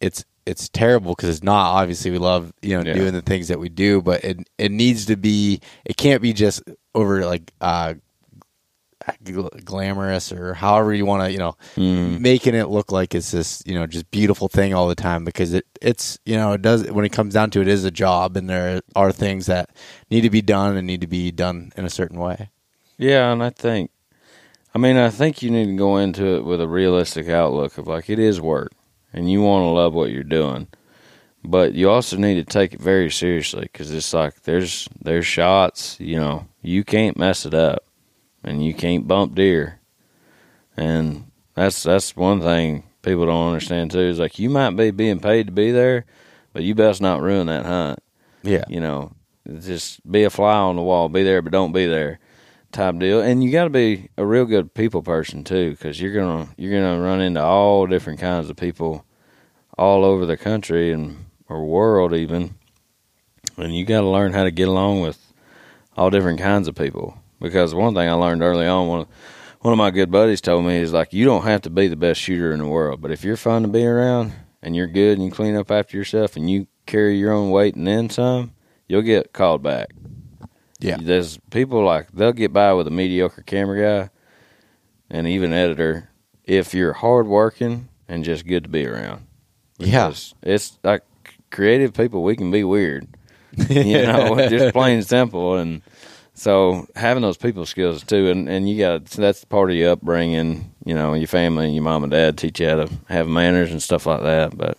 it's, it's terrible because it's not. Obviously we love, you know, yeah. doing the things that we do, but it, it needs to be, it can't be just over like, uh, glamorous or however you want to, you know, mm. making it look like it's this, you know, just beautiful thing all the time, because it it's, you know, it does, when it comes down to it, it is a job and there are things that need to be done and need to be done in a certain way. Yeah. And I think, I mean, I think you need to go into it with a realistic outlook of like, it is work and you want to love what you're doing, but you also need to take it very seriously. Cause it's like, there's, there's shots, you know, you can't mess it up. And you can't bump deer. And that's that's one thing people don't understand, too, is like you might be being paid to be there, but you best not ruin that hunt. Yeah. You know, just be a fly on the wall. Be there, but don't be there type deal. And you got to be a real good people person, too, because you're going to you're gonna run into all different kinds of people all over the country and or world even. And you got to learn how to get along with all different kinds of people. Because one thing I learned early on, one of, one of my good buddies told me is like, you don't have to be the best shooter in the world, but if you're fun to be around and you're good and you clean up after yourself and you carry your own weight and then some, you'll get called back. Yeah. There's people like, they'll get by with a mediocre camera guy and even editor if you're hard working and just good to be around. Because yeah. It's like creative people, we can be weird, you know, just plain simple. And so having those people skills too, and, and you got so that's part of your upbringing, you know, your family and your mom and dad teach you how to have manners and stuff like that. But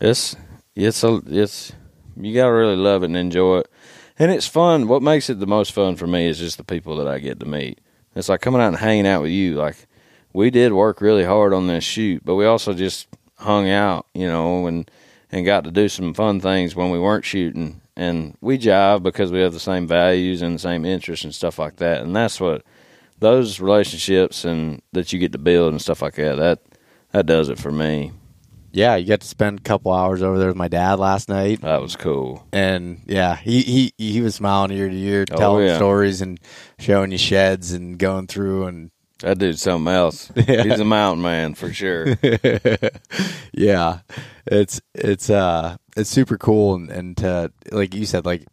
it's it's a, it's you gotta really love it and enjoy it, and it's fun. What makes it the most fun for me is just the people that I get to meet. It's like coming out and hanging out with you. Like we did work really hard on this shoot, but we also just hung out, you know, and and got to do some fun things when we weren't shooting. And we jive because we have the same values and the same interests and stuff like that. And that's what those relationships and that you get to build and stuff like that, that, that does it for me. Yeah. You got to spend a couple hours over there with my dad last night. That was cool. And yeah, he, he, he was smiling ear to ear, telling oh, yeah. stories and showing you sheds and going through and. That dude's something else. Yeah. He's a mountain man for sure. Yeah. It's, it's, uh, it's super cool. And, and, to, like you said, like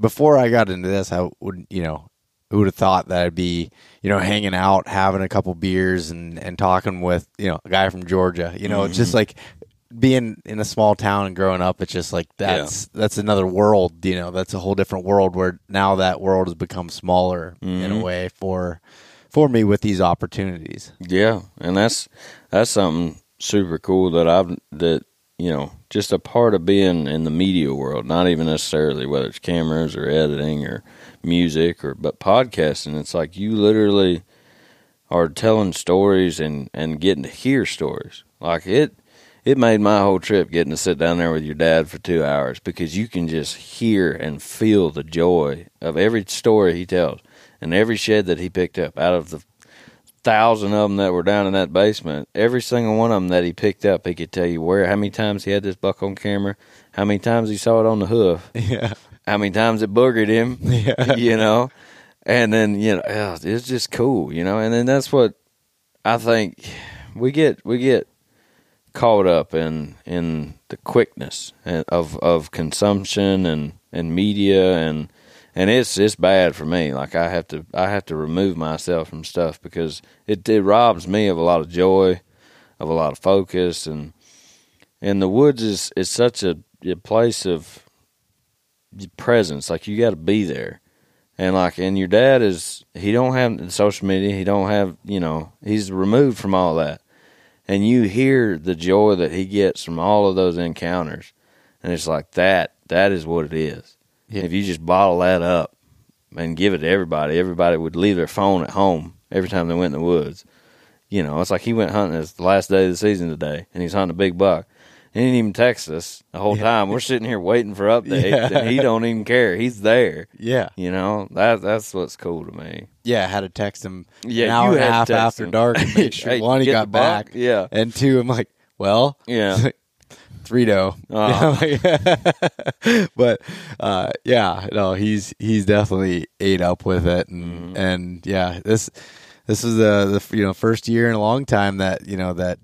before I got into this, I would, you know, who would have thought that I'd be, you know, hanging out, having a couple beers and, and talking with, you know, a guy from Georgia, you know, mm-hmm. It's just like being in a small town and growing up, it's just like, that's, yeah. that's another world, you know, that's a whole different world where now that world has become smaller mm-hmm. in a way for, for me with these opportunities. Yeah. And that's, that's something super cool that I've, that, you know, just a part of being in the media world, not even necessarily whether it's cameras or editing or music or, but podcasting, it's like you literally are telling stories and, and getting to hear stories. Like it, it made my whole trip getting to sit down there with your dad for two hours because you can just hear and feel the joy of every story he tells and every shed that he picked up out of the thousand of them that were down in that basement. Every single one of them that he picked up, he could tell you where, how many times he had this buck on camera, how many times he saw it on the hoof, yeah, how many times it boogered him, yeah. you know, and then, you know, it's just cool, you know, and then that's what I think we get, we get caught up in, in the quickness of, of consumption and, and media and, And it's it's bad for me. Like I have to I have to remove myself from stuff because it, it robs me of a lot of joy, of a lot of focus, and and the woods is, is such a, a place of presence. Like you got to be there, and like and your dad is he don't have social media. He don't have you know he's removed from all that, And you hear the joy that he gets from all of those encounters. And it's like that, that is what it is. Yeah. If you just bottle that up and give it to everybody, everybody would leave their phone at home every time they went in the woods. You know, it's like he went hunting. It's the last day of the season today, and he's hunting a big buck. He didn't even text us the whole yeah. time. We're sitting here waiting for updates, yeah. and he don't even care. He's there. Yeah. You know, that that's what's cool to me. Yeah, I had to text him yeah, an hour and a half after him. dark and make sure, hey, one, he got back, buck. yeah, and two, I'm like, well, yeah, three-do. Uh-huh. But, uh, yeah, no, he's he's definitely ate up with it, and, mm-hmm. and yeah, this this is the, the you know first year in a long time that, you know, that,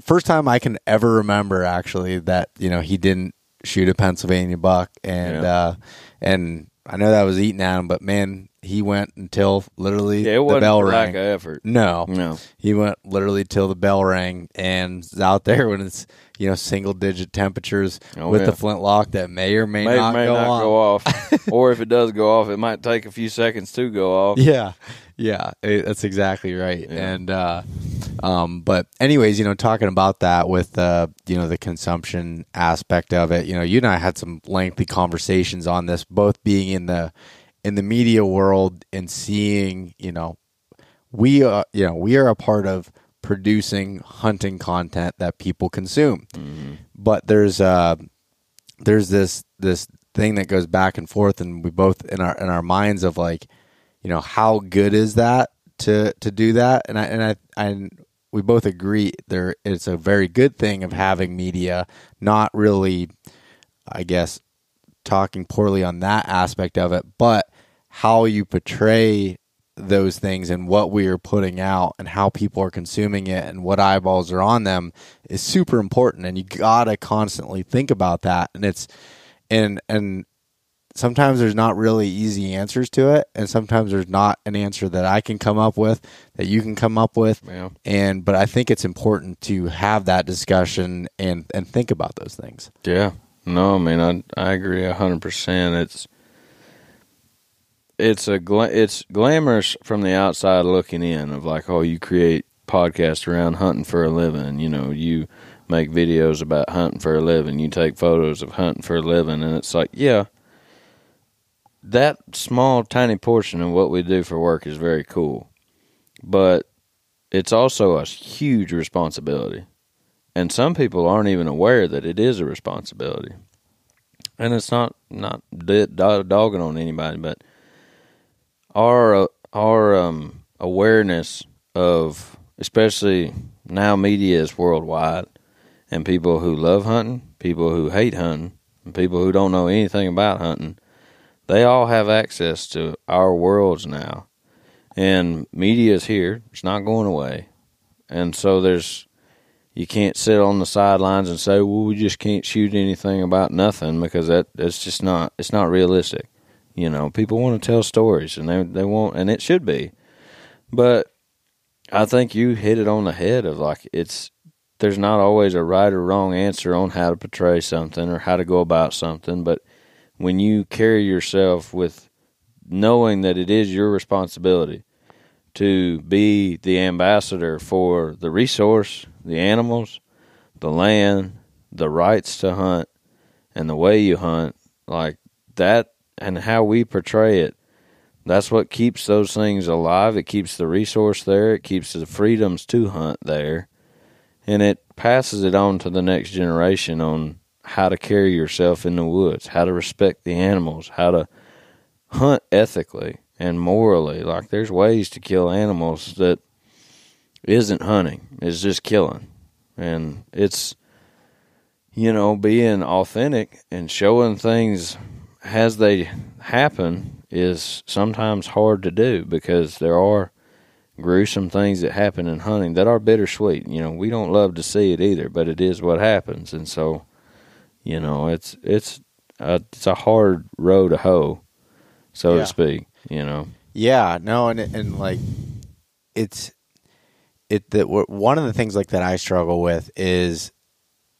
first time I can ever remember, actually, that, you know, he didn't shoot a Pennsylvania buck. And yeah. uh, and I know that was eating at him, but, man, he went until literally yeah, it wasn't the bell rang. Lack of effort. No. No. He went literally till the bell rang, and out there when it's, you know, single-digit temperatures oh, with yeah. the flintlock that may or may, may, not, may go not go off. Or if it does go off, it might take a few seconds to go off. Yeah. Yeah, that's exactly right. Yeah. And uh, um, but anyways, you know, talking about that with uh, you know, the consumption aspect of it, you know, you and I had some lengthy conversations on this, both being in the in the media world and seeing, you know, we are, you know, we are a part of producing hunting content that people consume. Mm-hmm. But there's uh there's this this thing that goes back and forth, and we both in our in our minds of like, you know, how good is that to to do that? And I and I and we both agree there it's a very good thing of having media, not really, I guess, talking poorly on that aspect of it, but how you portray those things and what we are putting out and how people are consuming it and what eyeballs are on them is super important, and you gotta constantly think about that. And it's and and sometimes there's not really easy answers to it, and sometimes there's not an answer that I can come up with, that you can come up with. Yeah. And but I think it's important to have that discussion and, and think about those things. Yeah. No, I mean, I I agree one hundred percent. It's it's a gla- it's glamorous from the outside looking in of like, oh, you create podcasts around hunting for a living, you know, you make videos about hunting for a living, you take photos of hunting for a living, and it's like, yeah, that small, tiny portion of what we do for work is very cool, but it's also a huge responsibility. And some people aren't even aware that it is a responsibility. And it's not not dogging on anybody, but our our um, awareness of, especially now, media is worldwide, and people who love hunting, people who hate hunting, and people who don't know anything about hunting, they all have access to our worlds now. And media is here. It's not going away. And so there's, you can't sit on the sidelines and say, well, we just can't shoot anything about nothing, because that that's just not, it's not realistic. You know, people want to tell stories, and they they want, and it should be. But I think you hit it on the head of like, it's, there's not always a right or wrong answer on how to portray something or how to go about something, but when you carry yourself with knowing that it is your responsibility to be the ambassador for the resource, the animals, the land, the rights to hunt, and the way you hunt, like that and how we portray it, that's what keeps those things alive. It keeps the resource there. It keeps the freedoms to hunt there. And it passes it on to the next generation on how to carry yourself in the woods, how to respect the animals, how to hunt ethically and morally. Like, there's ways to kill animals that isn't hunting, it's just killing. And it's, you know, being authentic and showing things as they happen is sometimes hard to do, because there are gruesome things that happen in hunting that are bittersweet. You know, we don't love to see it either, but it is what happens. And so, you know, it's it's a, it's a hard row to hoe, so yeah. to speak, you know. Yeah, no, and and like it's it that one of the things like that I struggle with is,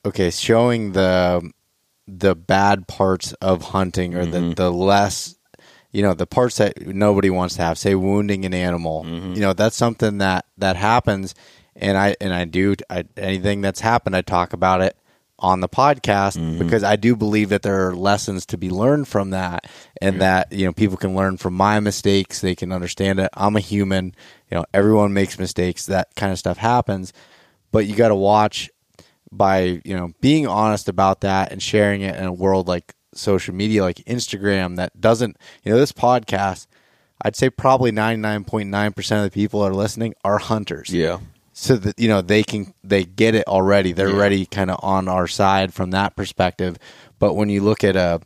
okay, showing the the bad parts of hunting, or mm-hmm. the the less, you know, the parts that nobody wants to have, say wounding an animal. Mm-hmm. You know, that's something that that happens, and I and I do I, anything that's happened, I talk about it on the podcast, mm-hmm. because I do believe that there are lessons to be learned from that, and yeah. that, you know, people can learn from my mistakes. They can understand it. I'm a human. You know, everyone makes mistakes. That kind of stuff happens, but you got to watch by, you know, being honest about that and sharing it in a world like social media, like Instagram, that doesn't, you know, this podcast, I'd say probably ninety-nine point nine percent of the people are listening are hunters. Yeah. So that, you know, they can, they get it already. They're yeah. already kind of on our side from that perspective. But when you look at a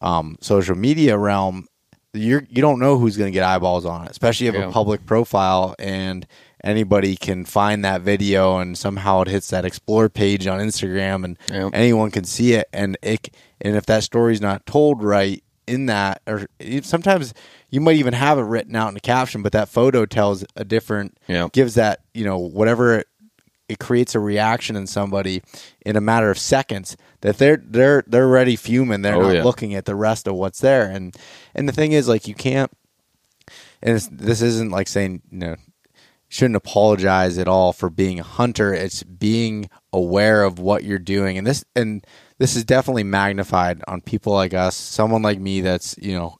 um, social media realm, you're, you don't know who's going to get eyeballs on it, especially if yeah. a public profile, and anybody can find that video and somehow it hits that explore page on Instagram, and yeah. anyone can see it. And it, and if that story's not told right in that, or sometimes you might even have it written out in a caption, but that photo tells a different, yeah. gives that, you know, whatever, it, it creates a reaction in somebody in a matter of seconds that they're, they're, they're already fuming. They're oh, not yeah. looking at the rest of what's there. And, and the thing is, like, you can't, and it's, this isn't like saying, you know, shouldn't apologize at all for being a hunter. It's being aware of what you're doing. And this, and this is definitely magnified on people like us, someone like me that's, you know,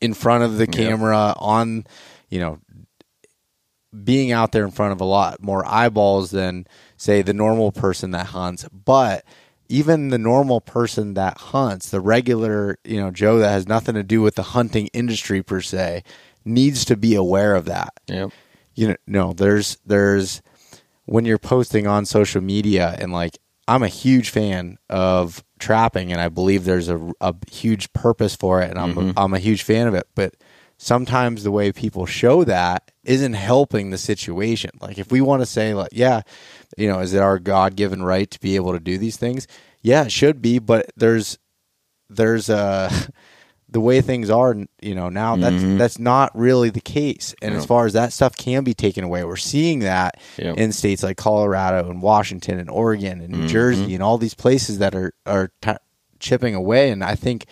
in front of the camera, yep. on, you know, being out there in front of a lot more eyeballs than, say, the normal person that hunts. But even the normal person that hunts, the regular, you know, Joe that has nothing to do with the hunting industry per se, needs to be aware of that. Yep. You know, no, there's, there's, when you're posting on social media, and like, I'm a huge fan of trapping, and I believe there's a, a huge purpose for it, and I'm, mm-hmm. a, I'm a huge fan of it, but sometimes the way people show that isn't helping the situation. Like, if we want to say, like, yeah, you know, is it our God-given right to be able to do these things? Yeah, it should be, but there's, there's a, the way things are, you know, now that's mm-hmm. that's not really the case. And yeah. as far as that stuff can be taken away, we're seeing that yeah. in states like Colorado and Washington and Oregon and New mm-hmm. Jersey and all these places that are are t- chipping away. And I think,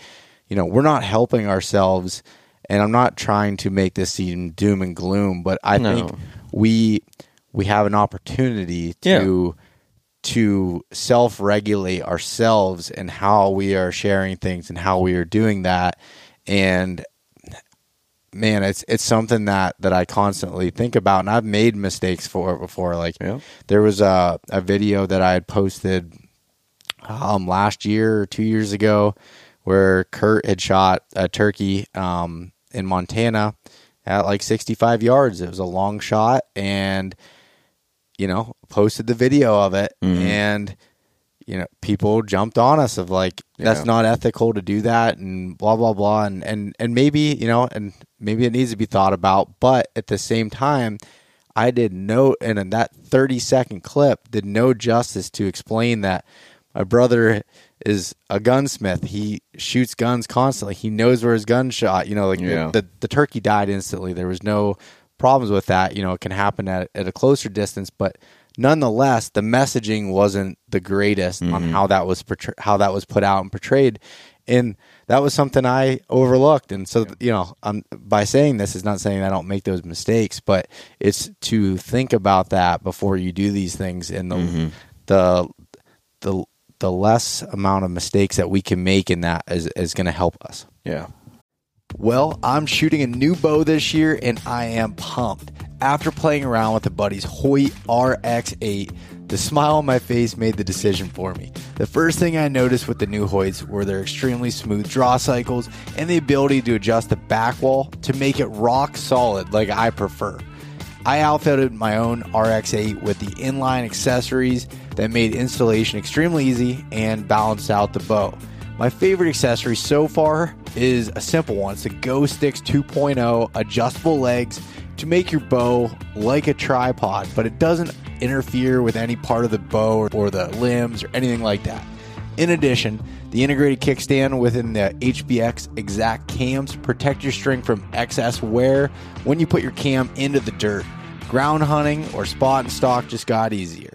you know, we're not helping ourselves. And I'm not trying to make this seem doom and gloom, but I no. think we we have an opportunity to. Yeah. to self-regulate ourselves and how we are sharing things and how we are doing that. And man, it's it's something that, that I constantly think about, and I've made mistakes for it before. Like yeah. there was a, a video that I had posted um, last year or two years ago where Kurt had shot a turkey um, in Montana at like sixty-five yards. It was a long shot, and you know, posted the video of it, mm-hmm. and you know, people jumped on us of like, that's yeah. not ethical to do that, and blah blah blah, and and and maybe, you know, and maybe it needs to be thought about, but at the same time, I did no, and in that thirty second clip did no justice to explain that my brother is a gunsmith. He shoots guns constantly. He knows where his gun shot. You know, like yeah. the, the the turkey died instantly. There was no problems with that. You know, it can happen at, at a closer distance, but nonetheless, the messaging wasn't the greatest mm-hmm. on how that was portray- how that was put out and portrayed, and that was something I overlooked. And so, you know, I'm, by saying this is not saying I don't make those mistakes, but it's to think about that before you do these things, and the mm-hmm. the the the less amount of mistakes that we can make in that is is going to help us. Yeah. Well, I'm shooting a new bow this year, and I am pumped. After playing around with a buddy's Hoyt R X eight, the smile on my face made the decision for me. The first thing I noticed with the new Hoyts were their extremely smooth draw cycles and the ability to adjust the back wall to make it rock solid like I prefer. I outfitted my own R X eight with the inline accessories that made installation extremely easy and balanced out the bow. My favorite accessory so far is a simple one. It's the Go Sticks two point oh adjustable legs to make your bow like a tripod, but it doesn't interfere with any part of the bow or the limbs or anything like that. In addition, the integrated kickstand within the H B X Exact cams protect your string from excess wear when you put your cam into the dirt. Ground hunting or spot and stalk just got easier.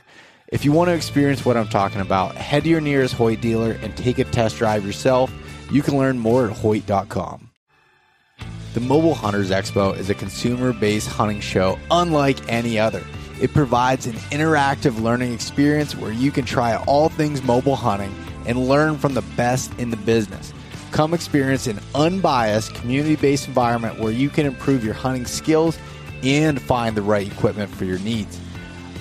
If you want to experience what I'm talking about, head to your nearest Hoyt dealer and take a test drive yourself. You can learn more at Hoyt dot com. The Mobile Hunters Expo is a consumer-based hunting show unlike any other. It provides an interactive learning experience where you can try all things mobile hunting and learn from the best in the business. Come experience an unbiased, community-based environment where you can improve your hunting skills and find the right equipment for your needs.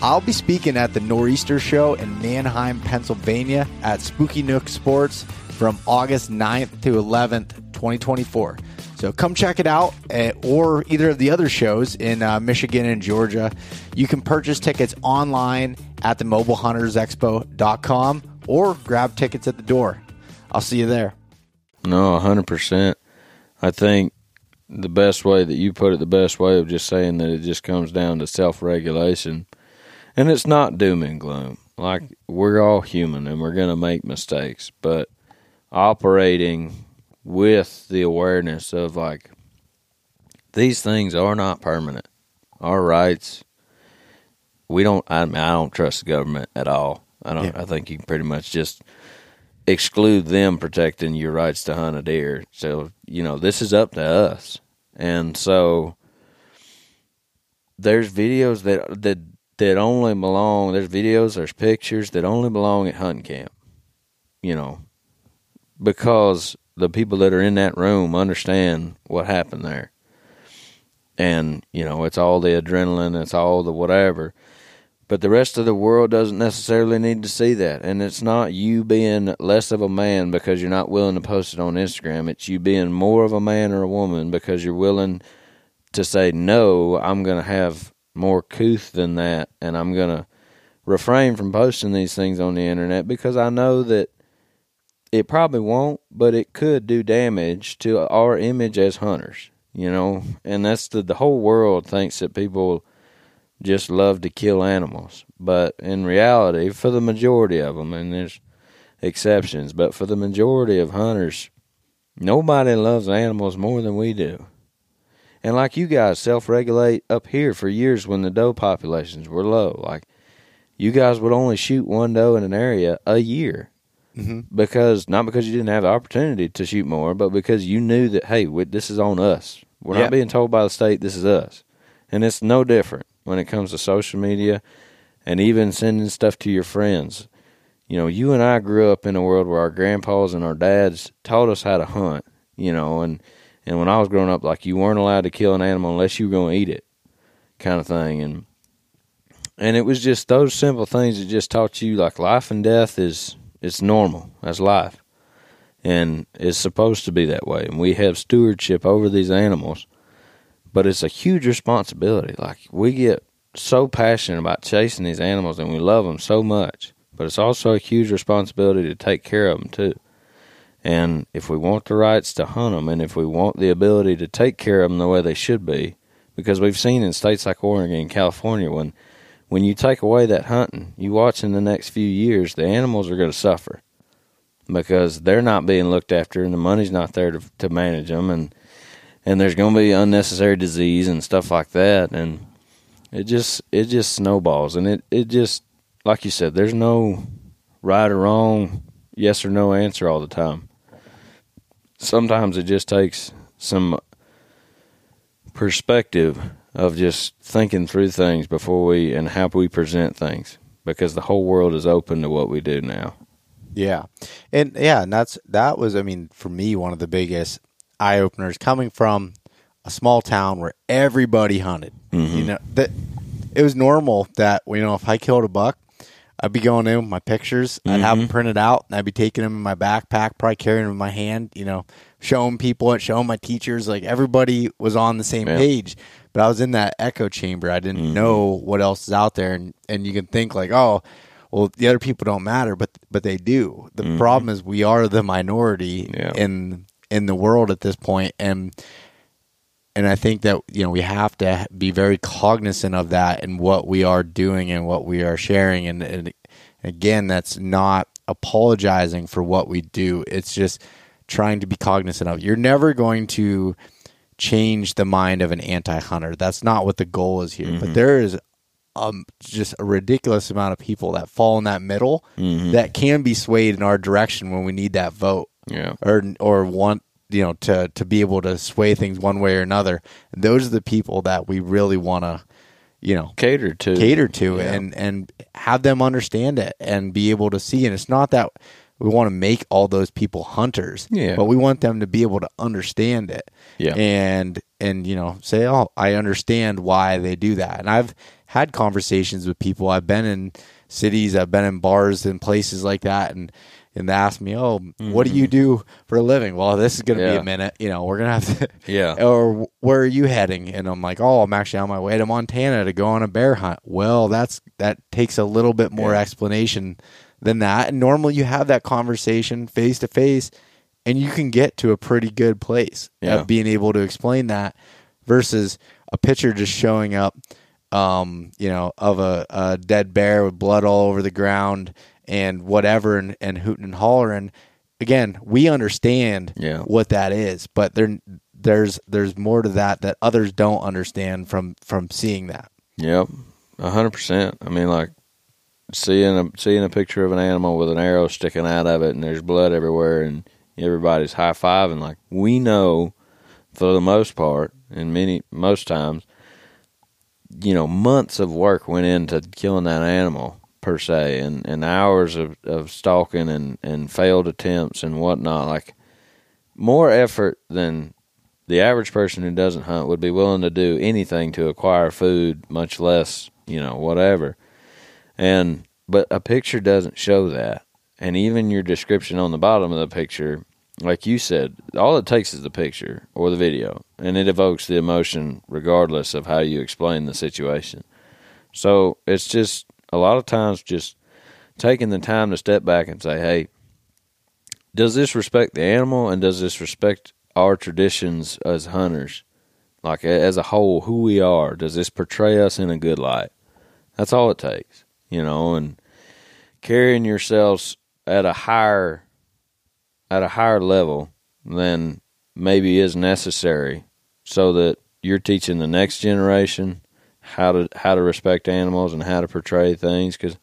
I'll be speaking at the Nor'easter Show in Manheim, Pennsylvania at Spooky Nook Sports from August ninth to eleventh, twenty twenty-four. So come check it out at, or either of the other shows in uh, Michigan and Georgia. You can purchase tickets online at the mobile hunters expo dot com or grab tickets at the door. I'll see you there. No, one hundred percent. I think the best way that you put it, the best way of just saying that it just comes down to self-regulation. And it's not doom and gloom. Like, we're all human and we're going to make mistakes. But operating with the awareness of, like, these things are not permanent. Our rights, we don't, I mean, I don't trust the government at all. I don't, yeah. I think you can pretty much just exclude them protecting your rights to hunt a deer. So, you know, this is up to us. And so there's videos that, that, that only belong, there's videos, there's pictures that only belong at hunting camp, you know, because the people that are in that room understand what happened there. And, you know, it's all the adrenaline, it's all the whatever. But the rest of the world doesn't necessarily need to see that. And it's not you being less of a man because you're not willing to post it on Instagram. It's you being more of a man or a woman because you're willing to say, no, I'm going to have more couth than that, and I'm going to refrain from posting these things on the internet because I know that it probably won't, but it could do damage to our image as hunters, you know? And that's the, the whole world thinks that people just love to kill animals. But in reality, for the majority of them, and there's exceptions, but for the majority of hunters, nobody loves animals more than we do. And like you guys self-regulate up here for years when the doe populations were low. Like, you guys would only shoot one doe in an area a year. Mm-hmm. Because, not because you didn't have the opportunity to shoot more, but because you knew that, hey, we, this is on us. We're yeah. not being told by the state, this is us. And it's no different when it comes to social media and even sending stuff to your friends. You know, you and I grew up in a world where our grandpas and our dads taught us how to hunt, you know, and and when I was growing up, like, you weren't allowed to kill an animal unless you were going to eat it, kind of thing. And and it was just those simple things that just taught you, like, life and death is, it's normal. That's life. And it's supposed to be that way. And we have stewardship over these animals. But it's a huge responsibility. Like, we get so passionate about chasing these animals and we love them so much. But it's also a huge responsibility to take care of them, too. And if we want the rights to hunt them, and if we want the ability to take care of them the way they should be, because we've seen in states like Oregon and California, when when you take away that hunting, you watch in the next few years, the animals are going to suffer because they're not being looked after and the money's not there to, to manage them. And, and there's going to be unnecessary disease and stuff like that. And it just, it just snowballs. And it, it just, like you said, there's no right or wrong, yes or no answer all the time. Sometimes it just takes some perspective of just thinking through things before we, and how we present things, because the whole world is open to what we do now. Yeah. And yeah, and that's, that was, I mean, for me, one of the biggest eye openers coming from a small town where everybody hunted, mm-hmm. you know, that it was normal that, you know, if I killed a buck, I'd be going in with my pictures. I'd mm-hmm. have them printed out, and I'd be taking them in my backpack, probably carrying them in my hand, you know, showing people it, showing my teachers. Like, everybody was on the same yeah. page, but I was in that echo chamber. I didn't mm-hmm. know what else is out there. And, and you can think like, oh, well, the other people don't matter, but but they do. The mm-hmm. problem is we are the minority yeah. in in the world at this point. And and I think that, you know, we have to be very cognizant of that and what we are doing and what we are sharing. And, and again, that's not apologizing for what we do. It's just trying to be cognizant of it. You're never going to change the mind of an anti-hunter. That's not what the goal is here. Mm-hmm. But there is um, just a ridiculous amount of people that fall in that middle mm-hmm. that can be swayed in our direction when we need that vote yeah. or or want, you know, to, to be able to sway things one way or another. Those are the people that we really want to, you know, cater to, cater to, yeah. and and have them understand it and be able to see. And it's not that we want to make all those people hunters, yeah. but we want them to be able to understand it, yeah. and and you know, say, oh, I understand why they do that. And I've had conversations with people. I've been in cities, I've been in bars and places like that, and. And they asked me, oh, mm-hmm. what do you do for a living? Well, this is going to yeah. be a minute. You know, we're going to have to. Yeah. Or where are you heading? And I'm like, oh, I'm actually on my way to Montana to go on a bear hunt. Well, that's that takes a little bit more yeah. explanation than that. And normally you have that conversation face to face and you can get to a pretty good place yeah. of being able to explain that versus a picture just showing up, um, you know, of a, a dead bear with blood all over the ground and whatever, and, and hooting and hollering. Again, we understand yeah. what that is, but there, there's there's more to that that others don't understand from, from seeing that. Yep, one hundred percent. I mean, like, seeing a, seeing a picture of an animal with an arrow sticking out of it, and there's blood everywhere, and everybody's high-fiving. Like, we know, for the most part, and many most times, you know, months of work went into killing that animal, per se, and, and hours of, of stalking and, and failed attempts and whatnot. Like, more effort than the average person who doesn't hunt would be willing to do anything to acquire food, much less, you know, whatever. And, but a picture doesn't show that. And even your description on the bottom of the picture, like you said, all it takes is the picture or the video, and it evokes the emotion regardless of how you explain the situation. So it's just, a lot of times just taking the time to step back and say, hey, does this respect the animal, and does this respect our traditions as hunters? Like, as a whole, who we are, does this portray us in a good light? That's all it takes, you know, and carrying yourselves at a higher, at a higher level than maybe is necessary, so that you're teaching the next generation how to how to respect animals and how to portray things, because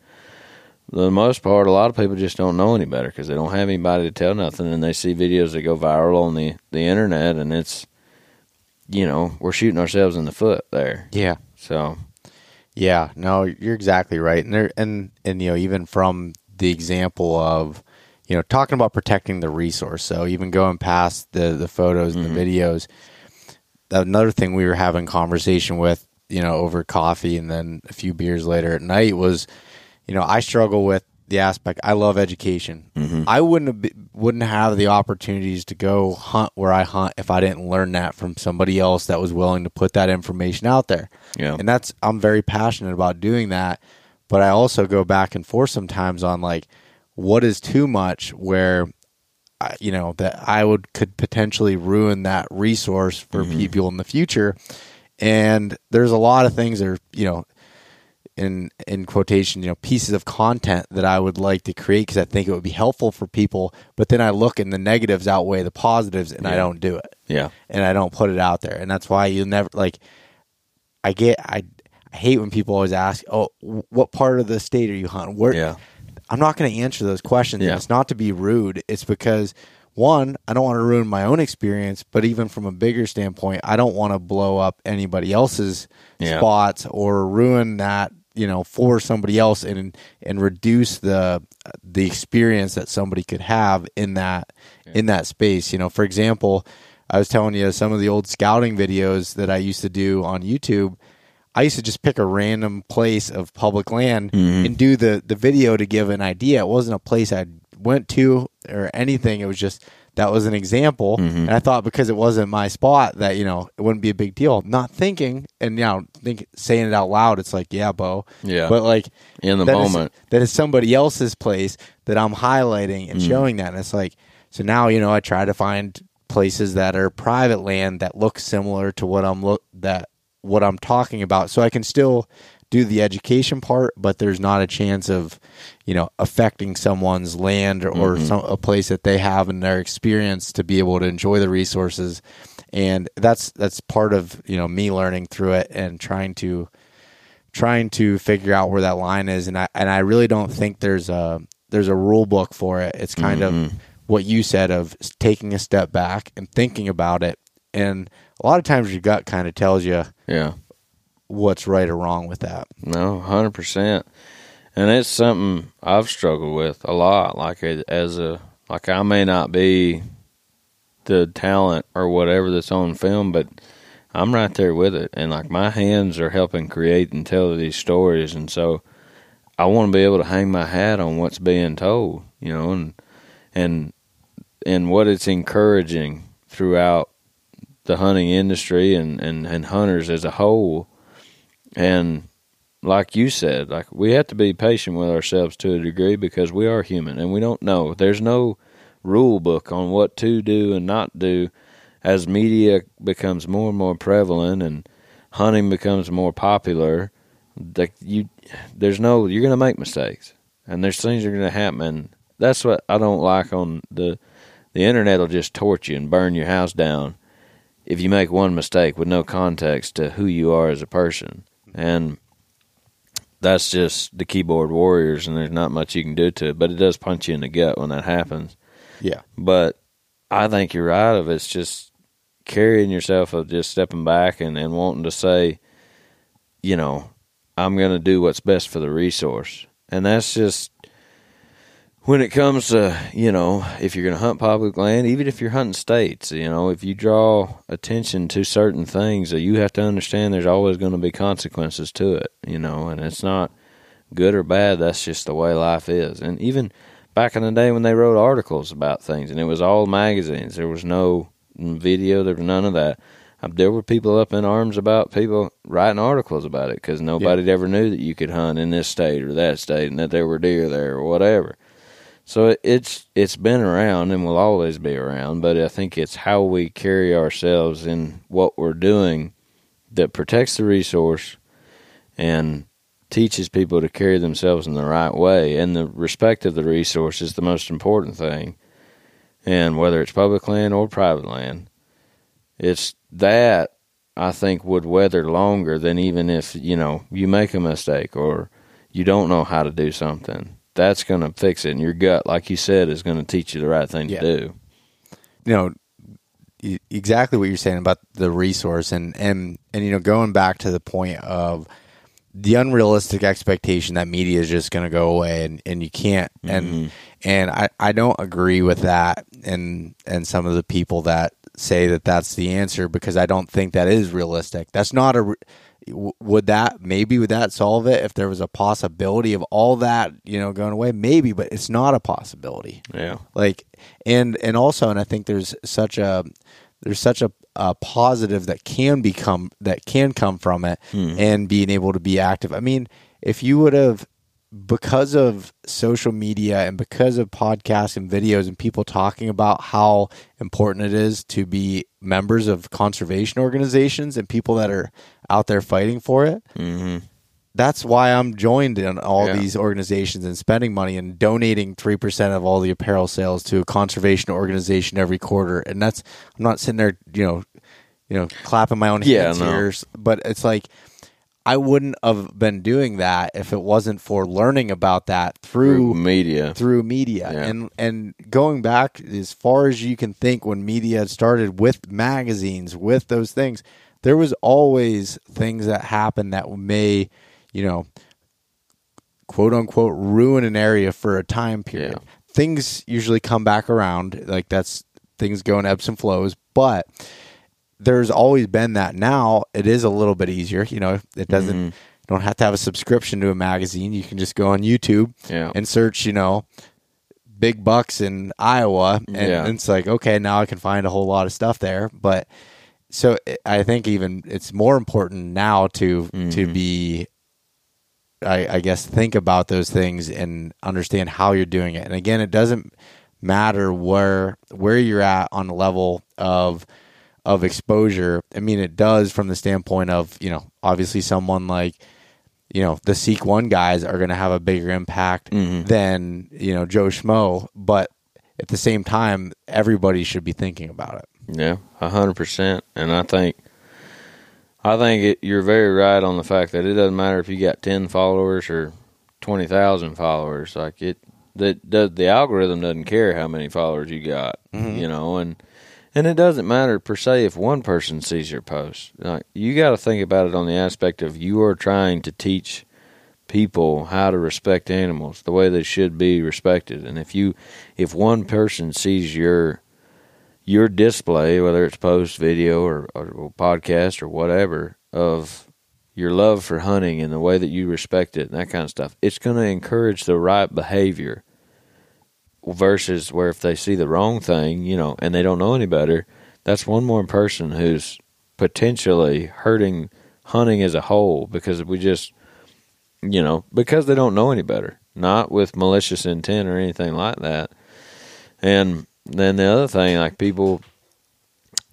for the most part, a lot of people just don't know any better because they don't have anybody to tell nothing, and they see videos that go viral on the, the internet, and it's, you know, we're shooting ourselves in the foot there. Yeah. So. Yeah, no, you're exactly right. And, there, and, and you know, even from the example of, you know, talking about protecting the resource, so even going past the, the photos and mm-hmm. the videos, another thing we were having conversation with, you know, over coffee and then a few beers later at night was, you know, I struggle with the aspect. I love education. Mm-hmm. I wouldn't have, be, wouldn't have the opportunities to go hunt where I hunt if I didn't learn that from somebody else that was willing to put that information out there. Yeah. And that's, I'm very passionate about doing that, but I also go back and forth sometimes on like, what is too much where, I, you know, that I would, could potentially ruin that resource for mm-hmm. people in the future. And there's a lot of things that are, you know, in in quotation, you know, pieces of content that I would like to create because I think it would be helpful for people. But then I look and the negatives outweigh the positives, and yeah. I don't do it. Yeah. And I don't put it out there. And that's why you'll never, like, I get, I, I hate when people always ask, oh, what part of the state are you hunting? Where? Yeah. I'm not going to answer those questions. Yeah. And it's not to be rude. It's because, one, I don't want to ruin my own experience, but even from a bigger standpoint, I don't want to blow up anybody else's yeah. spots or ruin that, you know, for somebody else, and and reduce the the experience that somebody could have in that yeah. in that space. You know, for example, I was telling you some of the old scouting videos that I used to do on YouTube. I used to just pick a random place of public land mm-hmm. and do the, the video to give an idea. It wasn't a place I went to or anything. It was just, that was an example. Mm-hmm. And I thought because it wasn't my spot that, you know, it wouldn't be a big deal. Not thinking, and you know, think, saying it out loud, it's like, yeah, Beau. Yeah. But like, in the that moment. Is, that is somebody else's place that I'm highlighting and mm-hmm. showing that. And it's like, so now, you know, I try to find places that are private land that look similar to what I'm look that, what I'm talking about, so I can still do the education part, but there's not a chance of, you know, affecting someone's land or, or mm-hmm. some, a place that they have in their experience to be able to enjoy the resources. And that's that's part of, you know, me learning through it and trying to trying to figure out where that line is. And I and I really don't think there's a there's a rule book for it. It's kind mm-hmm. of what you said of taking a step back and thinking about it. And a lot of times your gut kind of tells you, yeah, what's right or wrong with that. No, one hundred percent. And it's something I've struggled with a lot. Like as a like I may not be the talent or whatever that's on film, but I'm right there with it. And like my hands are helping create and tell these stories. And so I want to be able to hang my hat on what's being told, you know, and, and, and what it's encouraging throughout the hunting industry and, and, and hunters as a whole. And like you said, like we have to be patient with ourselves to a degree because we are human and we don't know. There's no rule book on what to do and not do. As media becomes more and more prevalent and hunting becomes more popular, like you, there's no, you're going to make mistakes and there's things that are going to happen. That's what I don't like on the, the internet will just torch you and burn your house down if you make one mistake with no context to who you are as a person. And that's just the keyboard warriors, and there's not much you can do to it, but it does punch you in the gut when that happens. Yeah. But I think you're right of it's just carrying yourself of just stepping back and, and wanting to say, you know, I'm going to do what's best for the resource. And that's just when it comes to, you know, if you're going to hunt public land, even if you're hunting states, you know, if you draw attention to certain things, you have to understand there's always going to be consequences to it, you know, and it's not good or bad. That's just the way life is. And even back in the day when they wrote articles about things, and it was all magazines, there was no video, there was none of that. There were people up in arms about people writing articles about it because nobody yeah. ever knew that you could hunt in this state or that state and that there were deer there or whatever. So it's it's been around and will always be around, but I think it's how we carry ourselves in what we're doing that protects the resource and teaches people to carry themselves in the right way, and the respect of the resource is the most important thing. And whether it's public land or private land, it's that I think would weather longer than even if, you know, you make a mistake or you don't know how to do something. That's going to fix it, and your gut, like you said, is going to teach you the right thing yeah. to do. You know, exactly what you're saying about the resource, and and and you know, going back to the point of the unrealistic expectation that media is just going to go away and, and you can't. And, mm-hmm. and I, I don't agree with that. And, and some of the people that say that that's the answer, because I don't think that is realistic. That's not a, would that, maybe would that solve it if there was a possibility of all that, you know, going away? Maybe, but it's not a possibility. Yeah. Like, and, and also, and I think there's such a, there's such a, a positive that can become that can come from it mm. and being able to be active. I mean, if you would have, because of social media and because of podcasts and videos and people talking about how important it is to be members of conservation organizations and people that are out there fighting for it. Mm-hmm. That's why I'm joined in all yeah. these organizations and spending money and donating three percent of all the apparel sales to a conservation organization every quarter. And that's, I'm not sitting there, you know, you know, clapping my own yeah, hands no. here, but it's like, I wouldn't have been doing that if it wasn't for learning about that through, through media, through media. Yeah. And, and going back as far as you can think, when media started with magazines, with those things, there was always things that happened that may, you know, quote unquote, ruin an area for a time period. Yeah. Things usually come back around, like that's things go in ebbs and flows, but there's always been that. Now it is a little bit easier. You know, it doesn't, mm-hmm. you don't have to have a subscription to a magazine. You can just go on YouTube yeah. and search, you know, big bucks in Iowa. And, yeah. and it's like, okay, now I can find a whole lot of stuff there. But so I think even it's more important now to, mm-hmm. to be, I, I guess, think about those things and understand how you're doing it. And again, it doesn't matter where where you're at on the level of of exposure. I mean, it does from the standpoint of, you know, obviously someone like, you know, the Seek One guys are going to have a bigger impact mm-hmm. than, you know, Joe Schmo. But at the same time, everybody should be thinking about it. Yeah, one hundred percent. And I think I think it, you're very right on the fact that it doesn't matter if you got ten followers or twenty thousand followers. Like it, the, the the algorithm doesn't care how many followers you got, mm-hmm. you know. And And it doesn't matter per se if one person sees your post. Like, you got to think about it on the aspect of you are trying to teach people how to respect animals the way they should be respected. And if you, if one person sees your your display, whether it's post, video, or, or podcast, or whatever, of your love for hunting and the way that you respect it and that kind of stuff, it's going to encourage the right behavior. Versus where if they see the wrong thing, you know, and they don't know any better, that's one more person who's potentially hurting hunting as a whole, because we just, you know, because they don't know any better, not with malicious intent or anything like that. And then the other thing, like, people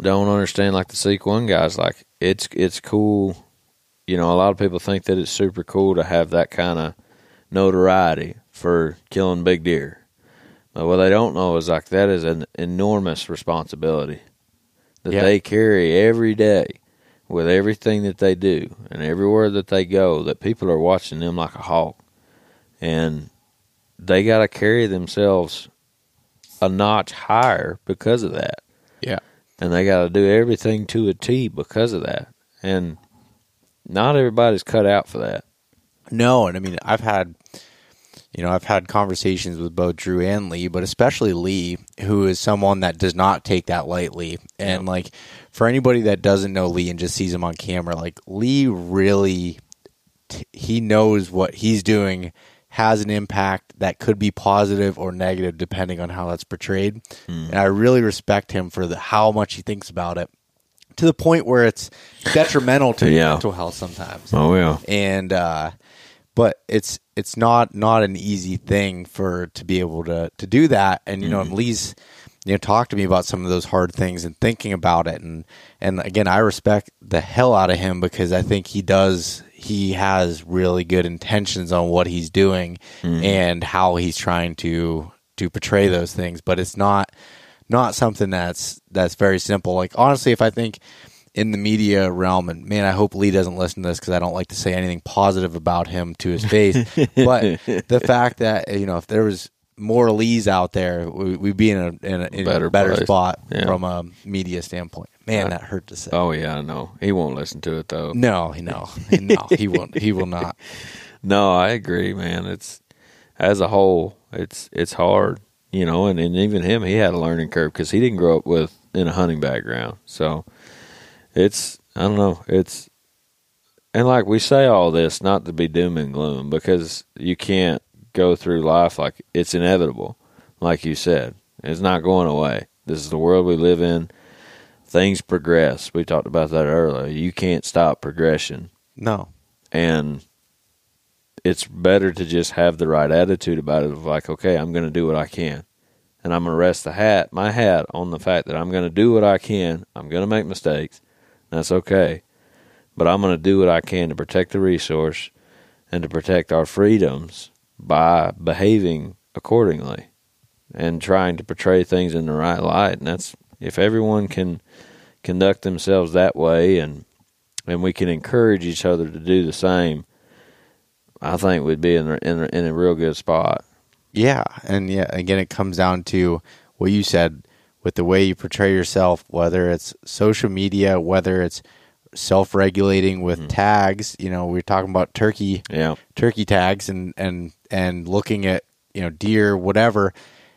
don't understand, like the Seek One guys, like, it's it's cool, you know, a lot of people think that it's super cool to have that kind of notoriety for killing big deer. But what they don't know is, like, that is an enormous responsibility that yep. they carry every day with everything that they do and everywhere that they go, that people are watching them like a hawk. And they got to carry themselves a notch higher because of that. Yeah. And they got to do everything to a T because of that. And not everybody's cut out for that. No, and I mean, I've had... You know, I've had conversations with both Drew and Lee, but especially Lee, who is someone that does not take that lightly. And, yeah. like, for anybody that doesn't know Lee and just sees him on camera, like, Lee really, t- he knows what he's doing has an impact that could be positive or negative depending on how that's portrayed. Mm. And I really respect him for the, how much he thinks about it, to the point where it's detrimental to yeah. mental health sometimes. Oh, yeah. And, uh, but it's, it's not, not an easy thing for to be able to, to do that. And, you know, mm-hmm. and Lee's, you know, talked to me about some of those hard things and thinking about it. And, and again, I respect the hell out of him, because I think he does, he has really good intentions on what he's doing mm-hmm. and how he's trying to, to portray those things. But it's not, not something that's, that's very simple. Like, honestly, if I think in the media realm, and man, I hope Lee doesn't listen to this, because I don't like to say anything positive about him to his face, but the fact that, you know, if there was more Lees out there, we, we'd be in a, in a, in better, a better spot yeah. from a media standpoint. Man, I, that hurt to say. Oh yeah, I know. He won't listen to it though. No, no, no, he won't. He will not. No, I agree, man. It's, as a whole, it's, it's hard, you know, and, and even him, he had a learning curve, because he didn't grow up with in a hunting background. So it's, I don't know, it's, and like we say all this not to be doom and gloom, because you can't go through life like it's inevitable. Like you said, it's not going away. This is the world we live in. Things progress. We talked about that earlier. You can't stop progression. No. And it's better to just have the right attitude about it, of like, okay, I'm going to do what I can. And I'm going to rest the hat, my hat on the fact that I'm going to do what I can. I'm going to make mistakes. That's okay, but I'm going to do what I can to protect the resource and to protect our freedoms by behaving accordingly and trying to portray things in the right light. And that's, if everyone can conduct themselves that way, and and we can encourage each other to do the same, I think we'd be in a, in a, in a real good spot. Yeah, and yeah, again, it comes down to what you said. With the way you portray yourself, whether it's social media, whether it's self-regulating with mm. tags, you know, we were talking about turkey, yeah. turkey tags and, and, and looking at, you know, deer, whatever.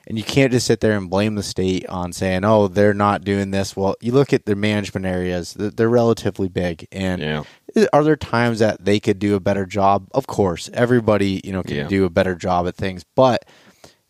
And you can't just sit there and blame the state on saying, oh, they're not doing this. Well, you look at their management areas, they're relatively big. And yeah. are there times that they could do a better job? Of course, everybody, you know, can yeah. do a better job at things. But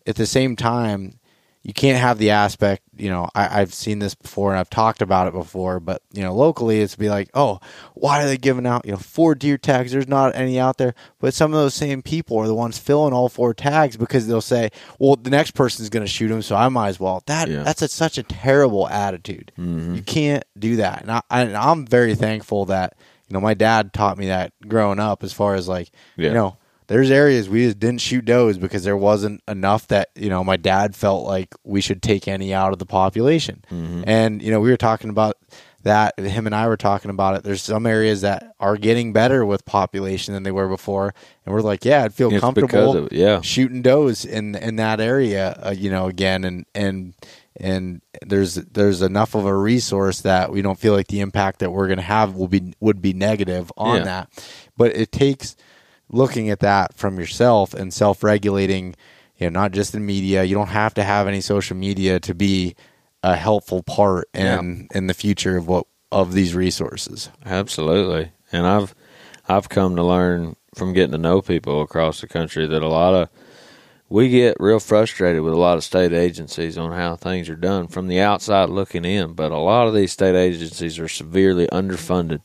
at the same time, you can't have the aspect, you know, I, I've seen this before and I've talked about it before, but, you know, locally it's be like, oh, why are they giving out, you know, four deer tags? There's not any out there. But some of those same people are the ones filling all four tags, because they'll say, well, the next person's going to shoot them, so I might as well. That yeah. That's a, such a terrible attitude. Mm-hmm. You can't do that. And, I, and I'm very thankful that, you know, my dad taught me that growing up, as far as like, yeah. you know, there's areas we just didn't shoot does because there wasn't enough that, you know, my dad felt like we should take any out of the population. Mm-hmm. And, you know, we were talking about that. Him and I were talking about it. There's some areas that are getting better with population than they were before. And we're like, yeah, I'd feel it's comfortable of, yeah. shooting does in, in that area, uh, you know, again. And, and and there's there's enough of a resource that we don't feel like the impact that we're going to have will be would be negative on yeah. that. But it takes looking at that from yourself and self-regulating, you know, not just in media. You don't have to have any social media to be a helpful part in yeah. in the future of what of these resources. Absolutely. And I've I've come to learn from getting to know people across the country that a lot of we get real frustrated with a lot of state agencies on how things are done from the outside looking in, but a lot of these state agencies are severely underfunded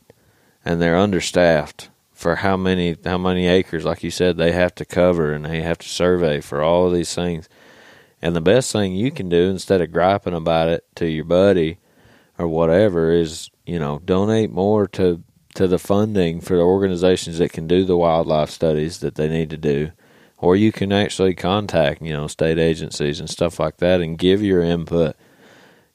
and they're understaffed for how many how many acres, like you said, they have to cover and they have to survey for all of these things. And the best thing you can do instead of griping about it to your buddy or whatever is, you know, donate more to to the funding for the organizations that can do the wildlife studies that they need to do. Or you can actually contact, you know, state agencies and stuff like that and give your input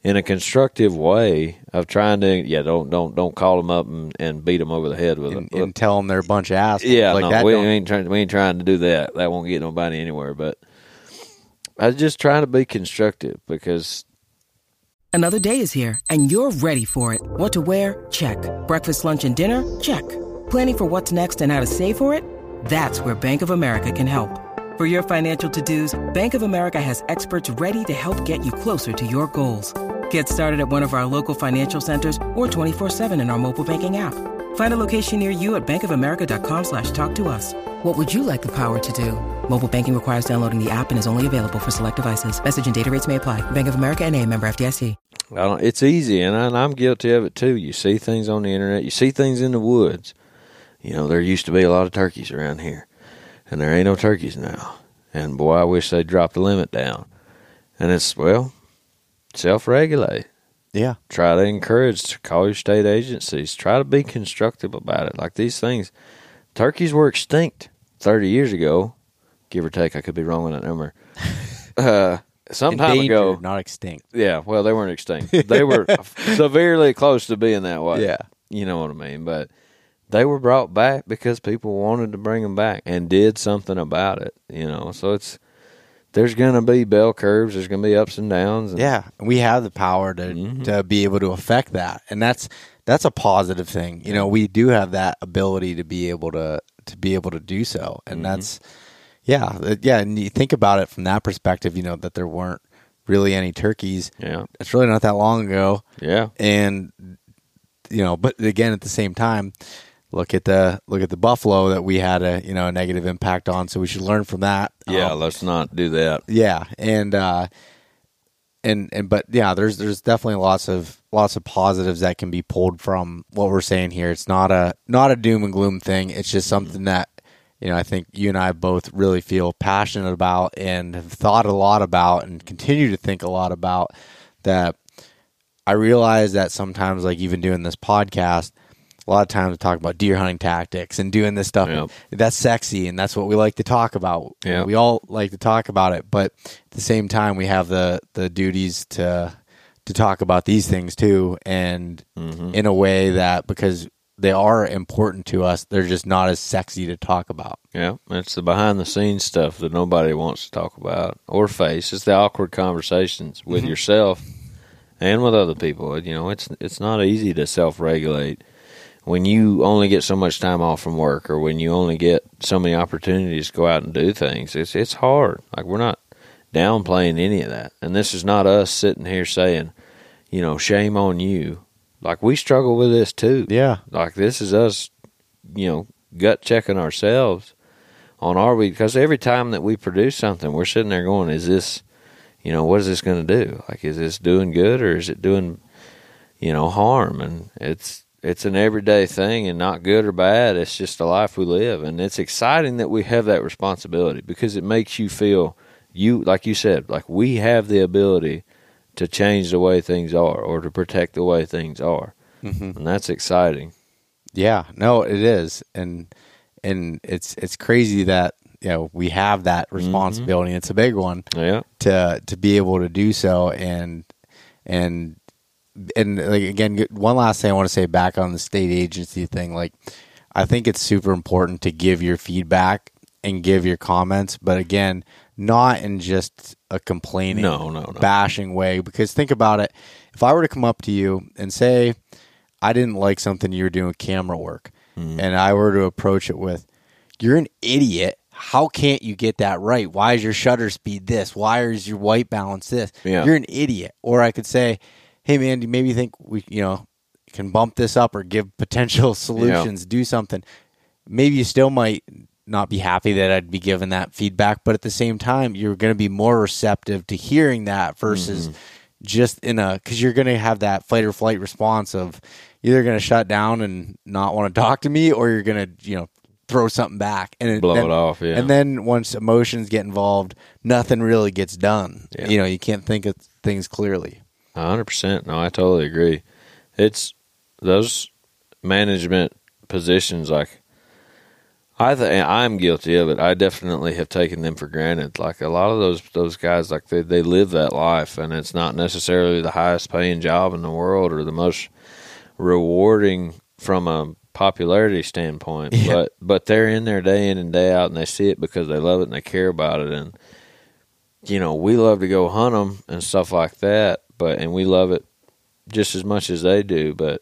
in a constructive way of trying to, yeah, don't don't don't call them up and, and beat them over the head with and, it. And tell them they're a bunch of assholes. Yeah, like no, that we, we, ain't trying, we ain't trying to do that. That won't get nobody anywhere. But I was just trying to be constructive because... Another day is here, and you're ready for it. What to wear? Check. Breakfast, lunch, and dinner? Check. Planning for what's next and how to save for it? That's where Bank of America can help. For your financial to-dos, Bank of America has experts ready to help get you closer to your goals. Get started at one of our local financial centers or twenty-four seven in our mobile banking app. Find a location near you at bankofamerica.com slash talk to us. What would you like the power to do? Mobile banking requires downloading the app and is only available for select devices. Message and data rates may apply. Bank of America N A, member F D I C. I don't, it's easy, and, I, and I'm guilty of it too. You see things on the internet. You see things in the woods. You know, there used to be a lot of turkeys around here, and there ain't no turkeys now. And, boy, I wish they'd drop the limit down. And it's, well, self-regulate. Yeah. Try to encourage, to call your state agencies. Try to be constructive about it. Like these things, turkeys were extinct thirty years ago, give or take. I could be wrong on that number. Uh Some time Endangered, ago, not extinct. Yeah, well, they weren't extinct. They were severely close to being that way. Yeah, you know what I mean. But they were brought back because people wanted to bring them back and did something about it. You know, so it's there's going to be bell curves. There's going to be ups and downs. And, yeah, we have the power to mm-hmm. to be able to affect that, and that's that's a positive thing. You know, we do have that ability to be able to to be able to do so, and mm-hmm. that's. Yeah, yeah, and you think about it from that perspective, you know, that there weren't really any turkeys. Yeah. It's really not that long ago. Yeah. And, you know, but again, at the same time, look at the look at the buffalo that we had a, you know, a negative impact on, so we should learn from that. Yeah, um, let's not do that. Yeah, and, uh, and, and but, yeah, there's there's definitely lots of lots of positives that can be pulled from what we're saying here. It's not a not a doom and gloom thing. It's just something that, you know, I think you and I both really feel passionate about and have thought a lot about and continue to think a lot about that. I realize that sometimes, like even doing this podcast, a lot of times we talk about deer hunting tactics and doing this stuff. Yep. And that's sexy, and that's what we like to talk about. Yep. We all like to talk about it, but at the same time, we have the, the duties to to talk about these things too, and mm-hmm. in a way that because they are important to us. They're just not as sexy to talk about. Yeah, it's the behind-the-scenes stuff that nobody wants to talk about or face. It's the awkward conversations with mm-hmm. yourself and with other people. You know, it's it's not easy to self-regulate when you only get so much time off from work or when you only get so many opportunities to go out and do things. It's it's hard. Like, we're not downplaying any of that. And this is not us sitting here saying, you know, shame on you. Like, we struggle with this, too. Yeah. Like, this is us, you know, gut-checking ourselves on our week. Because every time that we produce something, we're sitting there going, is this, you know, what is this going to do? Like, is this doing good or is it doing, you know, harm? And it's it's an everyday thing and not good or bad. It's just the life we live. And it's exciting that we have that responsibility because it makes you feel, you like you said, like we have the ability to change the way things are or to protect the way things are. Mm-hmm. And that's exciting. Yeah, no, it is. And, and it's, it's crazy that, you know, we have that responsibility. Mm-hmm. It's a big one yeah. to, to be able to do so. And, and, and like, again, one last thing I want to say back on the state agency thing. Like, I think it's super important to give your feedback and give your comments. But again, not in just a complaining, no, no, no. bashing way. Because think about it. If I were to come up to you and say, I didn't like something you were doing camera work, mm. and I were to approach it with, you're an idiot. How can't you get that right? Why is your shutter speed this? Why is your white balance this? Yeah. You're an idiot. Or I could say, hey, man, do you maybe think we, you know, can bump this up or give potential solutions, yeah. do something. Maybe you still might not be happy that I'd be given that feedback, but at the same time, you're going to be more receptive to hearing that versus mm-hmm. just in a, because you're going to have that fight or flight response of either going to shut down and not want to talk to me, or you're going to, you know, throw something back and it, blow then, it off. Yeah. And then once emotions get involved, nothing really gets done. Yeah. You know, you can't think of things clearly. one hundred percent. No, I totally agree. It's those management positions, like, I th- I'm guilty of it. I definitely have taken them for granted. Like a lot of those those guys, like they, they live that life, and it's not necessarily the highest paying job in the world or the most rewarding from a popularity standpoint. Yeah. But but they're in there day in and day out, and they see it because they love it and they care about it. And you know, we love to go hunt them and stuff like that. But and we love it just as much as they do. But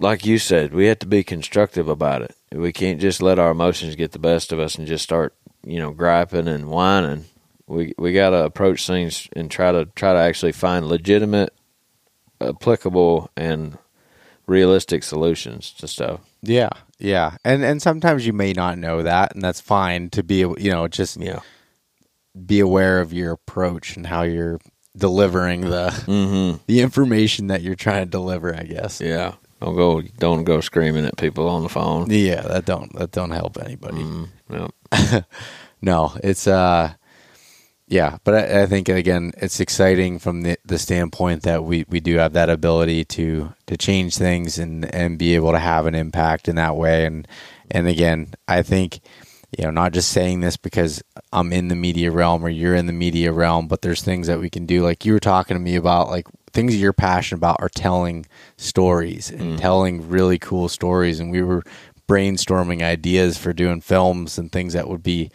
like you said, we have to be constructive about it. We can't just let our emotions get the best of us and just start, you know, griping and whining. We we got to approach things and try to try to actually find legitimate, applicable, and realistic solutions to stuff. Yeah, yeah, and and sometimes you may not know that, and that's fine to be, you know, just yeah. be aware of your approach and how you're delivering the mm-hmm. the information that you're trying to deliver. I guess. Yeah. Don't go! Don't go screaming at people on the phone. Yeah, that don't that don't help anybody. Mm, no, no, it's uh, yeah. But I, I think again, it's exciting from the, the standpoint that we, we do have that ability to to change things and, and be able to have an impact in that way. And and again, I think, you know, not just saying this because I'm in the media realm or you're in the media realm, but there's things that we can do. Like you were talking to me about, like, things you're passionate about are telling stories and mm. telling really cool stories. And we were brainstorming ideas for doing films and things that would be,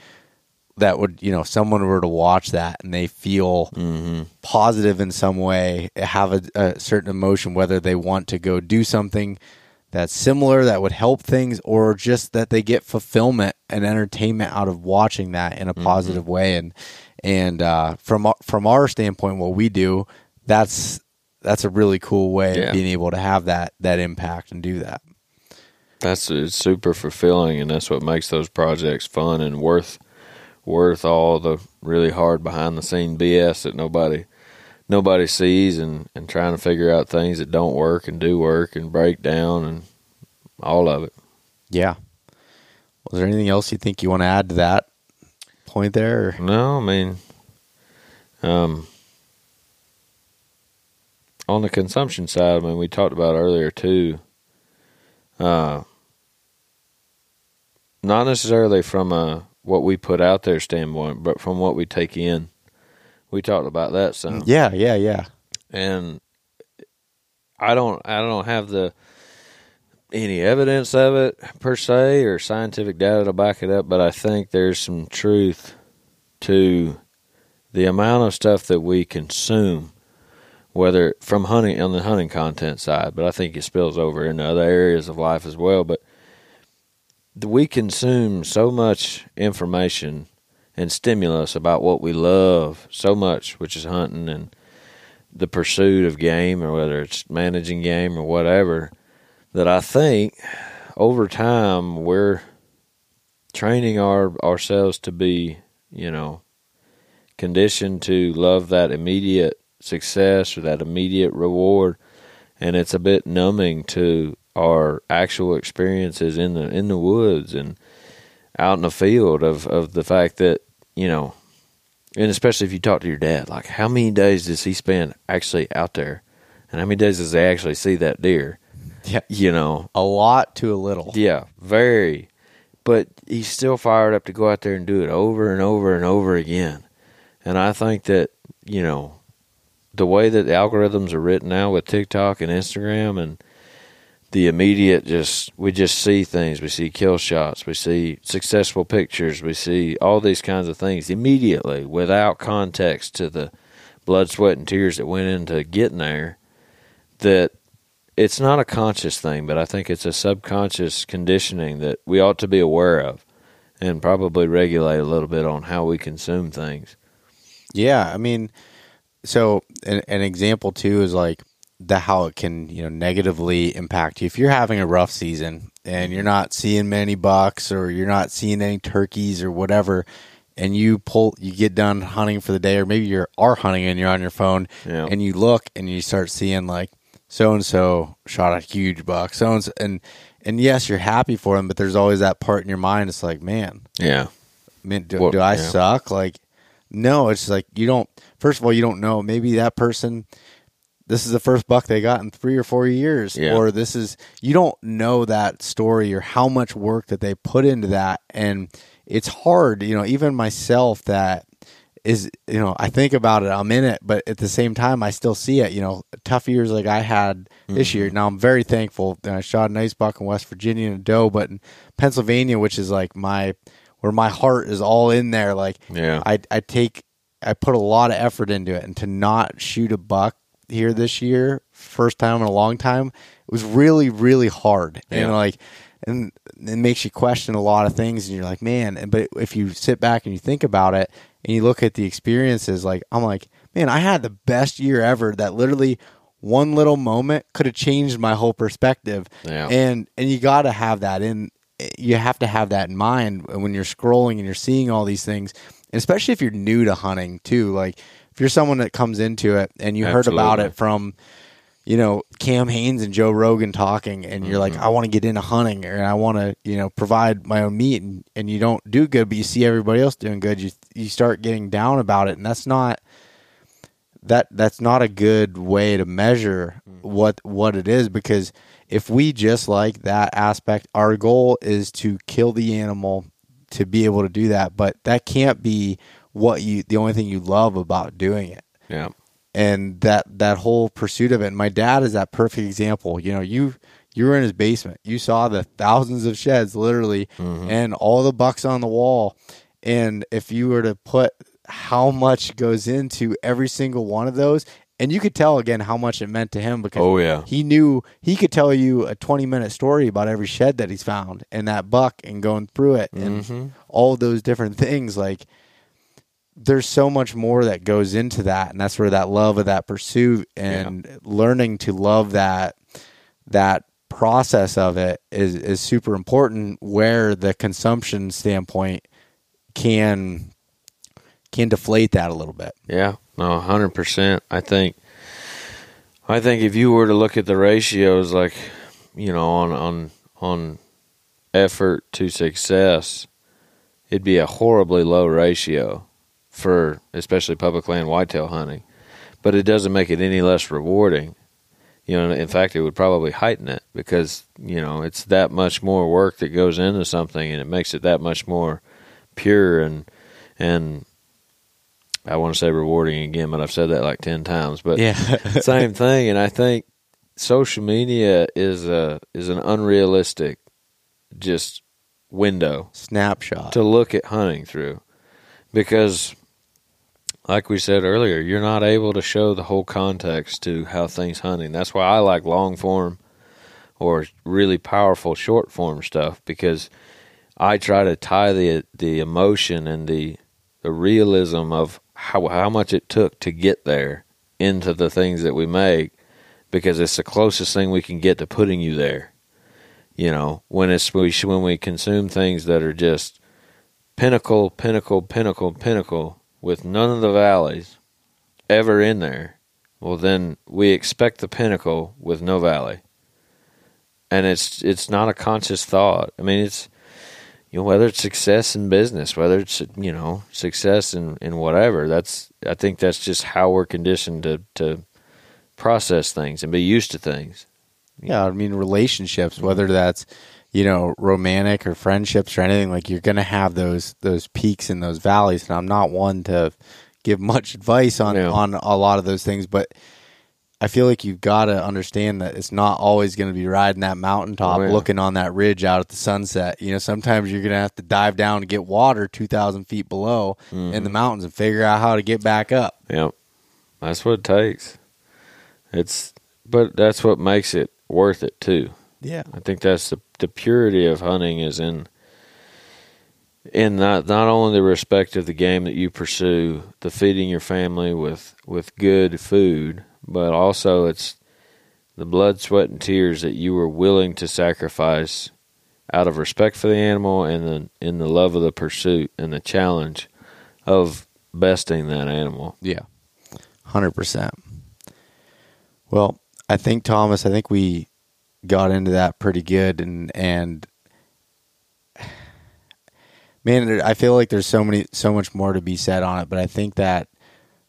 that would, you know, someone were to watch that and they feel mm-hmm. positive in some way, have a, a certain emotion, whether they want to go do something that's similar that would help things, or just that they get fulfillment and entertainment out of watching that in a mm-hmm. positive way. And, and, uh, from, from our standpoint, what we do, that's, that's a really cool way yeah. of being able to have that, that impact and do that. That's it's super fulfilling, and that's what makes those projects fun and worth worth all the really hard behind the scene B S that nobody nobody sees, and, and trying to figure out things that don't work and do work and break down and all of it. Yeah. Was there anything else you think you want to add to that point there? Or? No, I mean, um. on the consumption side, I mean, we talked about earlier too, uh, not necessarily from a, what we put out there standpoint, but from what we take in. We talked about that some. Yeah, yeah, yeah. And I don't, I don't have the any evidence of it per se or scientific data to back it up, but I think there's some truth to the amount of stuff that we consume, whether from hunting, on the hunting content side, but I think it spills over into other areas of life as well. But we consume so much information and stimulus about what we love so much, which is hunting and the pursuit of game, or whether it's managing game or whatever, that I think over time we're training our ourselves to be, you know, conditioned to love that immediate success or that immediate reward, and it's a bit numbing to our actual experiences in the in the woods and out in the field of of the fact that, you know, and especially if you talk to your dad, like, how many days does he spend actually out there, and how many days does they actually see that deer? Yeah, you know, a lot to a little. Yeah, very. But he's still fired up to go out there and do it over and over and over again. And I think that, you know, the way that the algorithms are written now with TikTok and Instagram and the immediate, just we just see things. We see kill shots. We see successful pictures. We see all these kinds of things immediately without context to the blood, sweat, and tears that went into getting there, that it's not a conscious thing, but I think it's a subconscious conditioning that we ought to be aware of and probably regulate a little bit on how we consume things. Yeah, I mean, so an, an example, too, is like the how it can, you know, negatively impact you. If you're having a rough season and you're not seeing many bucks or you're not seeing any turkeys or whatever, and you pull, you get done hunting for the day, or maybe you are hunting and you're on your phone, yeah, and you look and you start seeing like so-and-so shot a huge buck, so-and-so, and and yes, you're happy for them, but there's always that part in your mind. It's like, man, yeah, man, do, well, do I yeah. suck? Like, no, it's like you don't, first of all, you don't know. Maybe that person, this is the first buck they got in three or four years, yeah. or this is, you don't know that story or how much work that they put into that. And it's hard, you know, even myself that is, you know, I think about it, I'm in it, but at the same time, I still see it, you know, tough years like I had this mm-hmm. year. Now, I'm very thankful that I shot a nice buck in West Virginia and a doe, but in Pennsylvania, which is like my, where my heart is all in there, like yeah. I, I take, I put a lot of effort into it, and to not shoot a buck here this year, first time in a long time, it was really, really hard. Yeah. And like, and it makes you question a lot of things, and you're like, man, but if you sit back and you think about it and you look at the experiences, like, I'm like, man, I had the best year ever that literally one little moment could have changed my whole perspective. Yeah. And, and you got to have that in, you have to have that in mind when you're scrolling and you're seeing all these things, and especially if you're new to hunting too. Like if you're someone that comes into it and you Absolutely. heard about it from, you know, Cam Haines and Joe Rogan talking, and you're mm-hmm. like, I want to get into hunting, and I want to, you know, provide my own meat, and, and you don't do good, but you see everybody else doing good, you you start getting down about it, and that's not that that's not a good way to measure mm-hmm. what what it is, because if we just like that aspect, our goal is to kill the animal to be able to do that, but that can't be what you the only thing you love about doing it. Yeah. And that, that whole pursuit of it. And my dad is that perfect example. You know, you you were in his basement. You saw the thousands of sheds, literally, mm-hmm. and all the bucks on the wall. And if you were to put how much goes into every single one of those, and you could tell, again, how much it meant to him, because oh, yeah. he knew, he could tell you a twenty-minute story about every shed that he's found and that buck and going through it and mm-hmm. all those different things, like, there's so much more that goes into that, and that's where that love of that pursuit and yeah. learning to love that that process of it is is super important, where the consumption standpoint can can deflate that a little bit. Yeah. No, one hundred percent. I think I think if you were to look at the ratios, like, you know, on on on effort to success, it'd be a horribly low ratio for especially public land whitetail hunting, but it doesn't make it any less rewarding. You know, in fact, it would probably heighten it, because, you know, it's that much more work that goes into something, and it makes it that much more pure and, and I want to say rewarding again, but I've said that like ten times, but yeah. same thing. And I think social media is a, is an unrealistic just window snapshot to look at hunting through, because like we said earlier, you're not able to show the whole context to how things hunting. That's why I like long form or really powerful short form stuff, because I try to tie the the emotion and the the realism of how how much it took to get there into the things that we make, because it's the closest thing we can get to putting you there. You know, when it's we when we consume things that are just pinnacle, pinnacle, pinnacle, pinnacle, with none of the valleys ever in there, well, then we expect the pinnacle with no valley. And it's it's not a conscious thought. I mean, it's, you know, whether it's success in business, whether it's, you know, success in, in whatever, that's, I think that's just how we're conditioned to, to process things and be used to things. Yeah, I mean, relationships, whether that's, you know, romantic or friendships or anything, like, you're going to have those those peaks and those valleys, and I'm not one to give much advice on, yeah. on a lot of those things, but I feel like you've got to understand that it's not always going to be riding that mountaintop, oh, yeah. looking on that ridge out at the sunset. You know, sometimes you're going to have to dive down and get water two thousand feet below mm-hmm. in the mountains and figure out how to get back up. Yep. That's what it takes. It's, but that's what makes it worth it too. Yeah. I think that's the, the purity of hunting is in, in not, not only the respect of the game that you pursue, the feeding your family with, with good food, but also it's the blood, sweat, and tears that you were willing to sacrifice out of respect for the animal and the, in the love of the pursuit and the challenge of besting that animal. Yeah. one hundred percent. Well, I think, Thomas, I think we got into that pretty good. And, and man, I feel like there's so many, so much more to be said on it. But I think that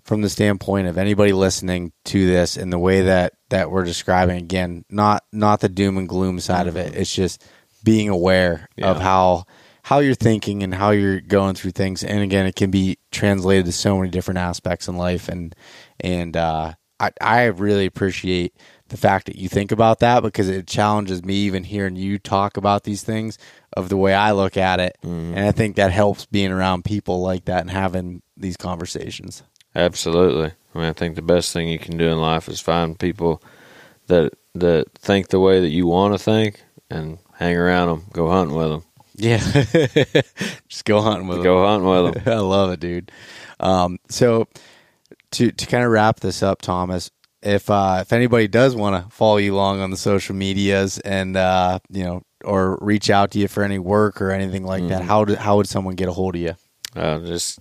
from the standpoint of anybody listening to this and the way that, that we're describing, again, not not the doom and gloom side of it. It's just being aware yeah. of how how you're thinking and how you're going through things. And again, it can be translated to so many different aspects in life. And and uh, I, I really appreciate the fact that you think about that, because it challenges me even hearing you talk about these things of the way I look at it. Mm-hmm. And I think that helps being around people like that and having these conversations. Absolutely. I mean, I think the best thing you can do in life is find people that that think the way that you want to think and hang around them, go hunting with them. Yeah. Just go hunting with them. Go hunting with them. I love it, dude. Um, so to to kind of wrap this up, Thomas, if uh, if anybody does want to follow you along on the social medias and uh, you know, or reach out to you for any work or anything like mm-hmm. that, how do, how would someone get a hold of you? Uh, just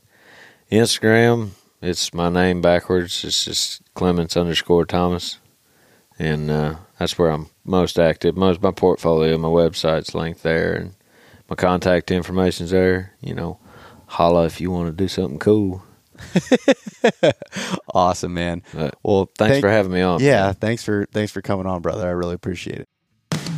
Instagram. It's my name backwards. It's just Clements underscore Thomas. And uh, that's where I'm most active. Most of my portfolio, my website's linked there. And my contact information's there. You know, holla if you want to do something cool. Awesome, man. Uh, well, thanks thank, for having me on. Yeah, thanks for, thanks for coming on, brother. I really appreciate it.